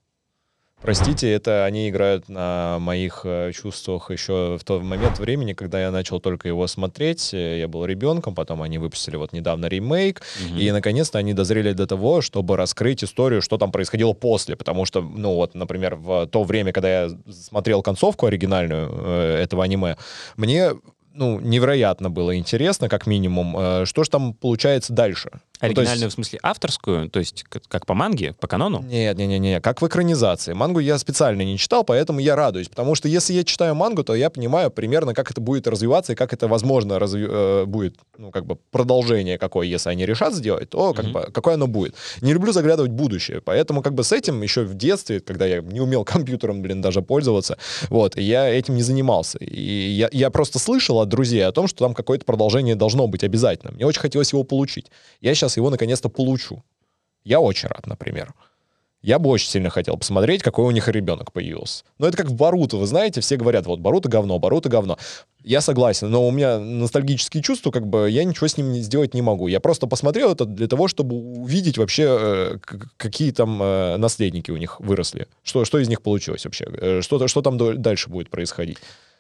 Простите, это они играют на моих чувствах еще в тот момент времени, когда я начал только его смотреть. Я был ребенком, потом они выпустили вот недавно ремейк, угу. и наконец-то они дозрели до того, чтобы раскрыть историю, что там происходило после. Потому что, ну вот, например, в то время, когда я смотрел концовку оригинальную этого аниме, мне... ну, невероятно было интересно, как минимум, что же там получается дальше. Оригинальную, ну, есть... в смысле авторскую? То есть как по манге, по канону? Нет, нет, нет, нет, как в экранизации. Мангу я специально не читал, поэтому я радуюсь, потому что если я читаю мангу, то я понимаю примерно, как это будет развиваться и как это, возможно, разв... будет, ну, как бы продолжение какое, если они решат сделать, то как mm-hmm. бы, какое оно будет. Не люблю заглядывать в будущее, поэтому как бы с этим еще в детстве, когда я не умел компьютером, блин, даже пользоваться, вот, я этим не занимался. И я, я просто слышал от друзей о том, что там какое-то продолжение должно быть обязательно. Мне очень хотелось его получить. Я сейчас его наконец-то получу. Я очень рад, например. Я бы очень сильно хотел посмотреть, какой у них ребенок появился. Но это как в Боруто, вы знаете, все говорят, вот Боруто говно, Боруто говно. Я согласен, но у меня ностальгические чувства, как бы я ничего с ним сделать не могу. Я просто посмотрел это для того, чтобы увидеть вообще, э, какие там э, наследники у них выросли, что, что из них получилось вообще, э, что, что там дальше будет происходить.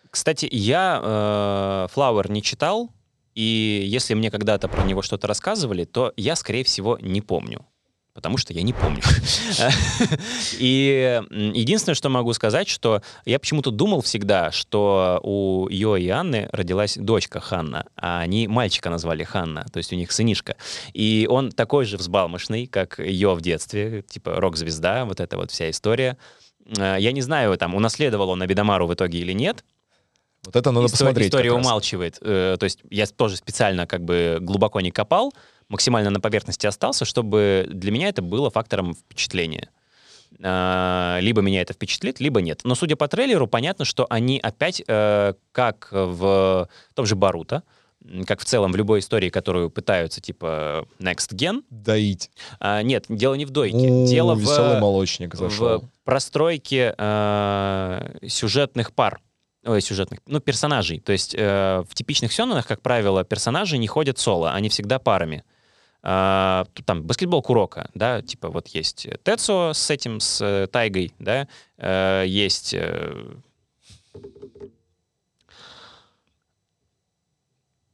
Кстати, я Flower э, не читал, и если мне когда-то про него что-то рассказывали, то я, скорее всего, не помню. Потому что я не помню. И единственное, что могу сказать, что я почему-то думал всегда, что у Йо и Анны родилась дочка Ханна, а они мальчика назвали Ханна, то есть у них сынишка. И он такой же взбалмошный, как Йо в детстве, типа рок-звезда, вот эта вот вся история. Я не знаю, там, унаследовал он Абидамару в итоге или нет. Вот это надо Истор- посмотреть. История умалчивает. Э, то есть я тоже специально как бы глубоко не копал, максимально на поверхности остался, чтобы для меня это было фактором впечатления. Э, либо меня это впечатлит, либо нет. Но судя по трейлеру, понятно, что они опять, э, как в том же Боруто, как в целом в любой истории, которую пытаются, типа, Next Gen. Доить. А, нет, дело не в дойке. У-у-у, дело веселый в, молочник зашел. В простройке э, сюжетных пар. Ой, сюжетных, ну, персонажей. То есть э, в типичных сёнэнах, как правило, персонажи не ходят соло, они всегда парами. Э, там баскетбол Курока, да, типа вот есть Тецо с этим, с э, Тайгой, да, э, есть... Э,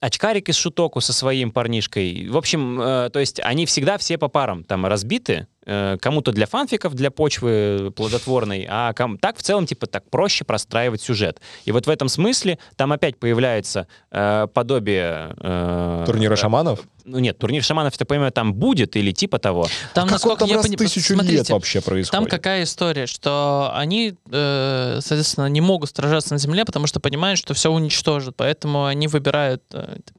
очкарик из Шутоку со своим парнишкой. В общем, э, то есть они всегда все по парам там разбиты. Э, кому-то для фанфиков, для почвы плодотворной, а ком- так в целом типа так проще простраивать сюжет. И вот в этом смысле там опять появляется э, подобие... Э, турнира шаманов? Э, ну нет, турнир шаманов, я понимаю, там будет или типа того. Там, а насколько там раз пони... тысячу Смотрите, лет вообще происходит? Там какая история, что они, э, соответственно, не могут сражаться на земле, потому что понимают, что все уничтожат, поэтому они выбирают...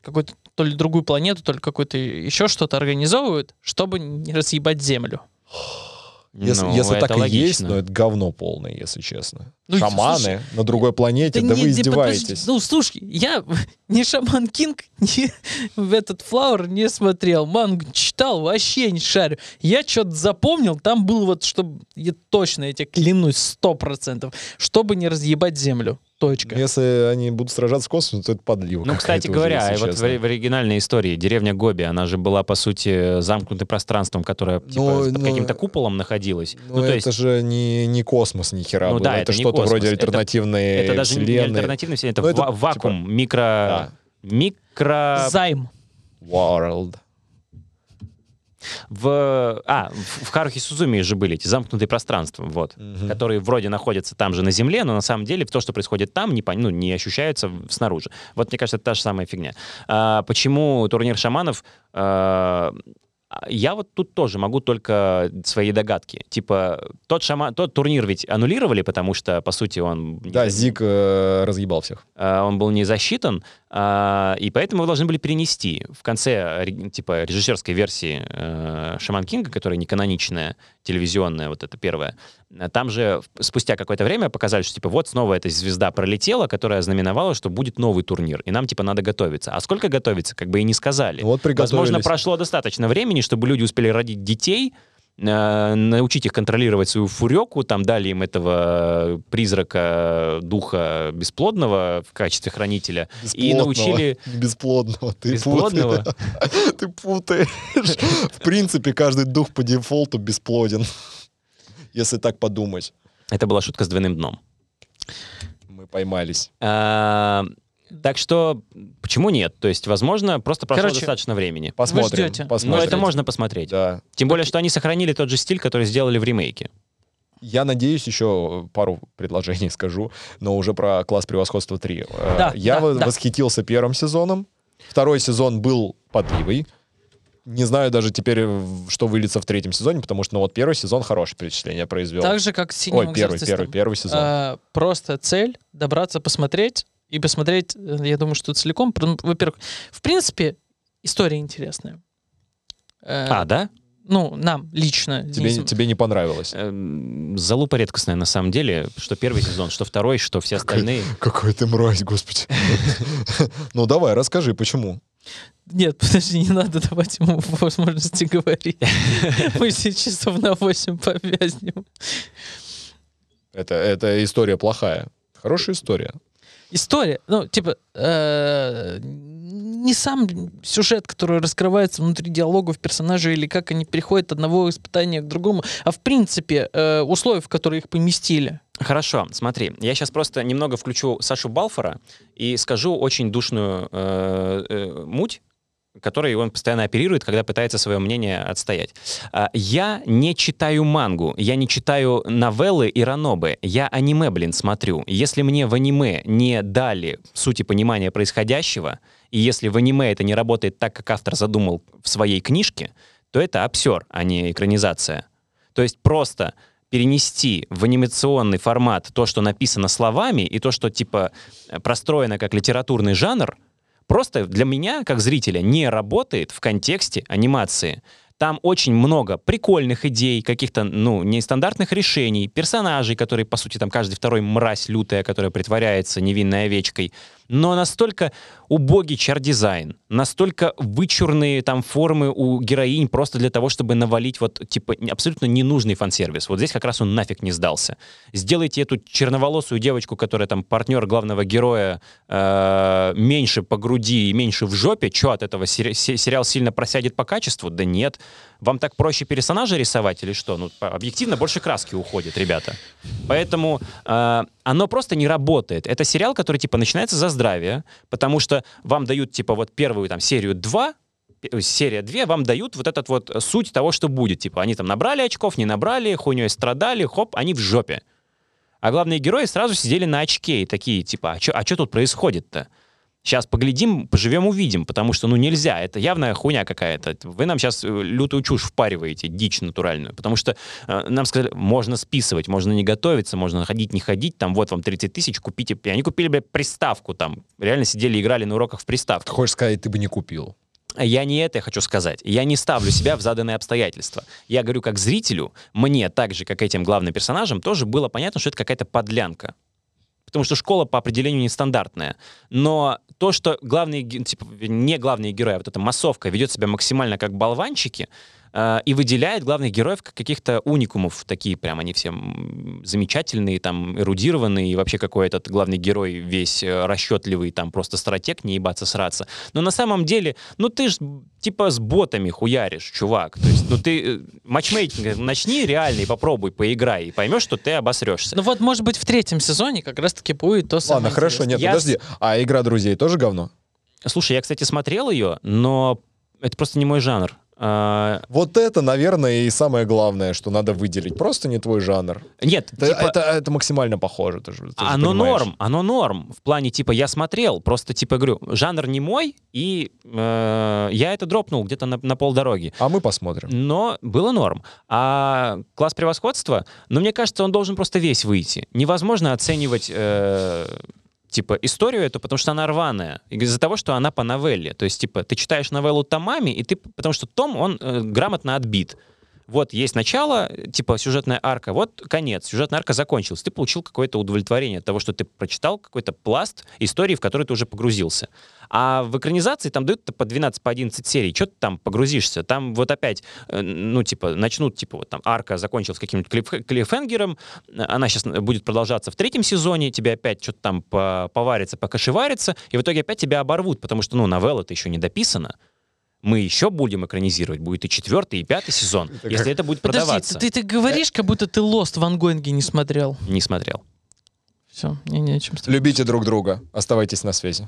какую-то то ли другую планету, то ли какую-то еще что-то организовывают, чтобы не разъебать Землю. Если, ну, если так и логично. Есть, но это говно полное, если честно. Ну, шаманы слушай, на другой планете, да, да не, вы издеваетесь. Подожди, ну, слушай, я ни Шаман Кинг, ни в этот Флауэр не смотрел, мангу читал, вообще не шарю. Я что-то запомнил, там было вот, чтобы, я точно, я тебе клянусь, сто процентов, чтобы не разъебать Землю. Точка. Если они будут сражаться с космосом, то это подлива. Ну, кстати говоря, вот в, в оригинальной истории деревня Гоби, она же была, по сути, замкнутым пространством, которое типа, но, под но, каким-то куполом находилось. Ну, то это есть... же не, не космос ни хера. Ну, да, это, это что-то космос. Вроде альтернативной это, это даже вселенной. Не альтернативная вселенная, это, это вакуум, типа... микро... Да. микро... Займ. World. В, а, в Харухи Судзуми же были эти замкнутые пространства, вот, угу. которые вроде находятся там же на Земле, но на самом деле то, что происходит там, не, ну, не ощущается снаружи. Вот, мне кажется, это та же самая фигня. А, почему турнир шаманов... А, я вот тут тоже могу только свои догадки. Типа, тот, шама... тот турнир ведь аннулировали, потому что, по сути, он... Да, Зиг э, разъебал всех. Э, он был не засчитан, э, и поэтому его должны были перенести. В конце, типа, режиссерской версии э, Шаман Кинга, которая не каноничная, телевизионная, вот это первая, там же спустя какое-то время показали, что, типа, вот снова эта звезда пролетела, которая ознаменовала, что будет новый турнир, и нам, типа, надо готовиться. А сколько готовиться, как бы и не сказали. Вот приготовились. Возможно, прошло достаточно времени, чтобы люди успели родить детей, научить их контролировать свою фурёку, там дали им этого призрака духа бесплодного в качестве хранителя. Бесплодного. И научили... Бесплодного. Ты бесплодного? Путаешь. Ты путаешь. В принципе, каждый дух по дефолту бесплоден. Если так подумать. Это была шутка с двойным дном. Мы поймались. А, так что, почему нет? То есть, возможно, просто прошло Короче, достаточно времени. Посмотрим. посмотрим. Но это можно посмотреть. Да. Тем более, что они сохранили тот же стиль, который сделали в ремейке. Я надеюсь, еще пару предложений скажу, но уже про «Класс превосходства три». Да, Я да, восхитился да. первым сезоном. Второй сезон был подливый. Не знаю даже теперь, что выльется в третьем сезоне, потому что ну, вот первый сезон хорошее впечатление произвел. Так же, как с «Синим экзорцистом». Ой, первый, первый, первый сезон. А, просто цель — добраться, посмотреть. И посмотреть, я думаю, что целиком. Во-первых, в принципе, история интересная. А, а да? Ну, нам лично. Тебе, не, тебе не понравилось? Залупа редкостная, на самом деле. Что первый сезон, что второй, что все остальные. Какой ты мразь, господи. Ну, давай, расскажи, почему. Нет, подожди, не надо давать ему возможности говорить. Мы все часов на восемь повязнем. Это, это история плохая. Хорошая история. История, ну, типа, э, не сам сюжет, который раскрывается внутри диалогов персонажей или как они переходят от одного испытания к другому, а в принципе э, условия, в которые их поместили. Хорошо, смотри, я сейчас просто немного включу Сашу Балфора и скажу очень душную э, э, муть, которой он постоянно оперирует, когда пытается свое мнение отстоять. Я не читаю мангу, я не читаю новеллы и ранобы, я аниме, блин, смотрю. Если мне в аниме не дали сути понимания происходящего, и если в аниме это не работает так, как автор задумал в своей книжке, то это обсер, а не экранизация. То есть просто перенести в анимационный формат то, что написано словами, и то, что типа простроено как литературный жанр, просто для меня, как зрителя, не работает в контексте анимации. Там очень много прикольных идей, каких-то, ну, нестандартных решений, персонажей, которые, по сути, там каждый второй мразь лютая, которая притворяется невинной овечкой. Но настолько убогий чар-дизайн, настолько вычурные там формы у героинь просто для того, чтобы навалить вот, типа, абсолютно ненужный фан-сервис. Вот здесь как раз он нафиг не сдался. Сделайте эту черноволосую девочку, которая там партнер главного героя, э-э, меньше по груди и меньше в жопе. Че от этого? Сери- сериал сильно просядет по качеству? Да нет. Вам так проще персонажа рисовать или что? Ну, объективно больше краски уходит, ребята. Поэтому э, оно просто не работает. Это сериал, который, типа, начинается за здравие, потому что вам дают, типа, вот первую, там, серию два, серия два, вам дают вот этот вот суть того, что будет. Типа, они там набрали очков, не набрали, хуйней страдали, хоп, они в жопе. А главные герои сразу сидели на очке и такие, типа, а что а тут происходит-то? Сейчас поглядим, поживем, увидим, потому что, ну, нельзя, это явная хуйня какая-то. Вы нам сейчас лютую чушь впариваете, дичь натуральную, потому что э, нам сказали, можно списывать, можно не готовиться, можно ходить, не ходить, там, вот вам тридцать тысяч, купите. И они купили, блядь, приставку там, реально сидели, играли на уроках в приставку. Ты хочешь сказать, ты бы не купил? Я не это хочу сказать. Я не ставлю себя в заданные обстоятельства. Я говорю, как зрителю, мне так же, как этим главным персонажам, тоже было понятно, что это какая-то подлянка. Потому что школа по определению нестандартная. Но то, что главные, типа, не главные герои, а вот эта массовка ведет себя максимально как болванчики э, и выделяет главных героев как каких-то уникумов. Такие прям они все замечательные, там, эрудированные. И вообще какой этот главный герой весь расчетливый, там, просто стратег, не ебаться, сраться. Но на самом деле, ну ты ж, типа, с ботами хуяришь, чувак. То есть, ну ты матчмейкинг начни реальный, попробуй, поиграй, и поймешь, что ты обосрешься. Ну вот, может быть, в третьем сезоне как раз таки будет то самое. Ладно, хорошо, нет, я... подожди. А «Игра друзей» тоже говно? Слушай, я, кстати, смотрел ее, но это просто не мой жанр. А... Вот это, наверное, и самое главное, что надо выделить. Просто не твой жанр. Нет, это, типа... это, это максимально похоже. Ты же, ты оно же норм, оно норм. В плане, типа, я смотрел, просто, типа, говорю, жанр не мой, и э, я это дропнул где-то на, на полдороги. А мы посмотрим. Но было норм. А «Класс превосходства», ну, мне кажется, он должен просто весь выйти. Невозможно оценивать... Э... типа, историю эту, потому что она рваная. Из-за того, что она по новелле. То есть, типа, ты читаешь новеллу томами, и ты, потому что том, он э, грамотно отбит. вот есть начало, типа сюжетная арка, вот конец, сюжетная арка закончилась. Ты получил какое-то удовлетворение от того, что ты прочитал какой-то пласт истории, в который ты уже погрузился. А в экранизации там дают по двенадцать, по одиннадцать серий, что ты там погрузишься? Там вот опять, ну, типа, начнут, типа, вот там арка закончилась каким-нибудь клиф- клиффенгером, она сейчас будет продолжаться в третьем сезоне, тебе опять что-то там поварится, покашеварится, и в итоге опять тебя оборвут, потому что, ну, новелла-то еще не дописана. Мы еще будем экранизировать, будет и четвертый, и пятый сезон, это если как... это будет продаваться. Подожди, ты, ты говоришь, как будто ты Lost в Ангоинге не смотрел. Не смотрел. Все, мне не о чем сказать. Любите друг друга, оставайтесь на связи.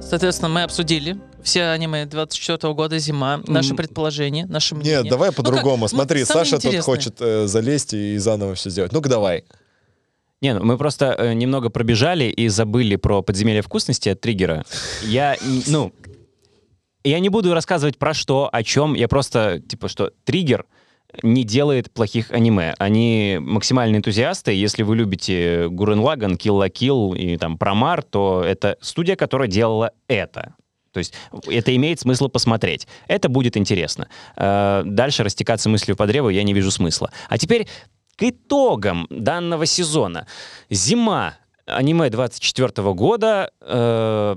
Соответственно, мы обсудили все аниме двадцать четвёртого года, зима, наши предположения, наши мнения. Нет, давай по-другому. Ну, смотри, ну, Саша тут хочет э, залезть и заново все сделать. Ну-ка давай. Не, ну мы просто э, немного пробежали и забыли про подземелье вкусности от Триггера. Я, ну, я не буду рассказывать про что, о чем. Я просто, типа, что Триггер не делает плохих аниме. Они максимально энтузиасты. Если вы любите Гуррен Лаганн, Kill la Kill и там Промар, то это студия, которая делала это. То есть это имеет смысл посмотреть. Это будет интересно. Э, дальше растекаться мыслью по древу я не вижу смысла. А теперь... К итогам данного сезона. Зима аниме двадцать четвёртого года э,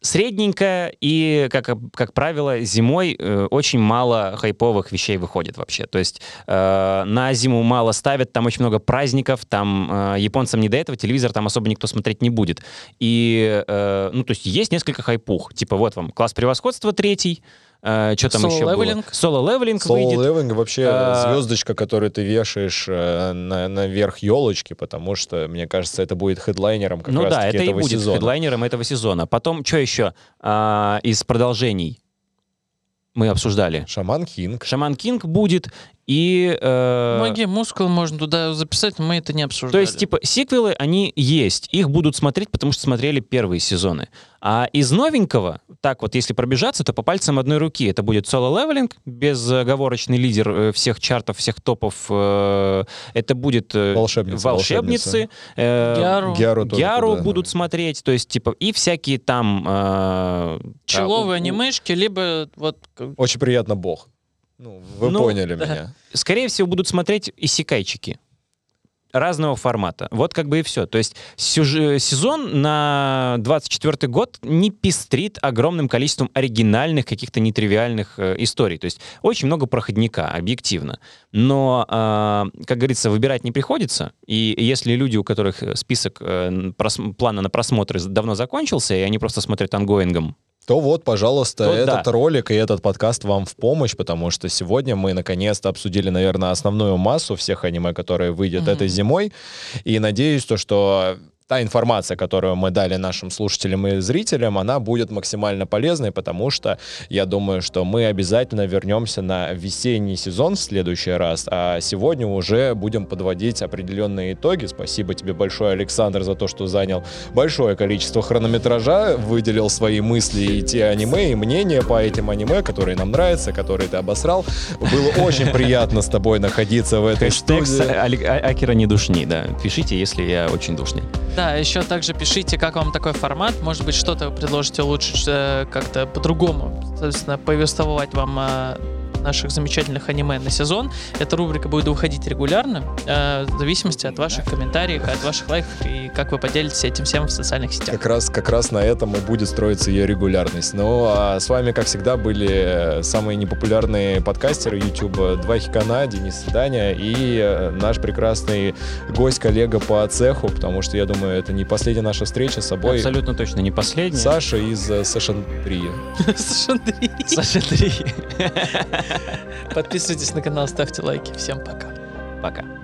средненькая, и, как, как правило, зимой э, очень мало хайповых вещей выходит вообще. То есть э, на зиму мало ставят, там очень много праздников, там э, японцам не до этого, телевизор там особо никто смотреть не будет. И, э, ну, то есть есть несколько хайпух. Типа вот вам «Класс превосходства» третий, Uh, что там Solo еще Leveling. Было? Solo Leveling Solo выйдет. Solo Leveling вообще uh, звездочка, которую ты вешаешь uh, на, наверх елочки, потому что, мне кажется, это будет хедлайнером как ну раз да, это этого и будет сезона. Хедлайнером этого сезона. Потом, что еще uh, из продолжений мы обсуждали? Шаман Кинг. Шаман Кинг будет и... Uh, Магия мускул можно туда записать, но мы это не обсуждали. То есть, типа, сиквелы, они есть. Их будут смотреть, потому что смотрели первые сезоны. А из новенького, так вот, если пробежаться, то по пальцам одной руки. Это будет Solo Leveling, безоговорочный лидер всех чартов, всех топов. Это будет волшебницы. волшебницы. Гяру. Гяру, Гяру да, будут да. смотреть. То есть, типа, и всякие там... Э, Человые а, анимешки, либо вот... Очень приятно Бог. Ну, вы ну, поняли да. меня. Скорее всего, будут смотреть исекайчики разного формата. Вот как бы и все. То есть сюж... сезон на двадцать четвёртый год не пестрит огромным количеством оригинальных, каких-то нетривиальных э, историй. То есть очень много проходника, объективно. Но, э, как говорится, выбирать не приходится. И если люди, у которых список э, прос... плана на просмотр давно закончился, и они просто смотрят ангоингом, то вот, пожалуйста, вот этот да. ролик и этот подкаст вам в помощь, потому что сегодня мы наконец-то обсудили, наверное, основную массу всех аниме, которые выйдут mm-hmm. этой зимой. И надеюсь, то, что та информация, которую мы дали нашим слушателям и зрителям, она будет максимально полезной, потому что я думаю, что мы обязательно вернемся на весенний сезон в следующий раз, а сегодня уже будем подводить определенные итоги. Спасибо тебе большое, Александр, за то, что занял большое количество хронометража, выделил свои мысли и те аниме, и мнения по этим аниме, которые нам нравятся, которые ты обосрал. Было очень приятно с тобой находиться в этой студии. Акера не душни, да. Пишите, если я очень душный. Да, еще также пишите, как вам такой формат. Может быть, что-то вы предложите улучшить э, как-то по-другому. Соответственно, повествовать вам э, наших замечательных аниме на сезон. Эта рубрика будет выходить регулярно, э, в зависимости от ваших комментариев, от ваших лайков и как вы поделитесь этим всем в социальных сетях. Как раз, как раз на этом и будет строиться ее регулярность. Ну, а с вами, как всегда, были самые непопулярные подкастеры YouTube Два Хикана, Денис и Даня, и наш прекрасный гость, коллега по цеху, потому что, я думаю, это не последняя наша встреча с собой. Абсолютно точно не последняя. Саша из uh, Сашандрии. Сашандрии. Сашандрии. Подписывайтесь на канал, ставьте лайки. Всем пока. Пока.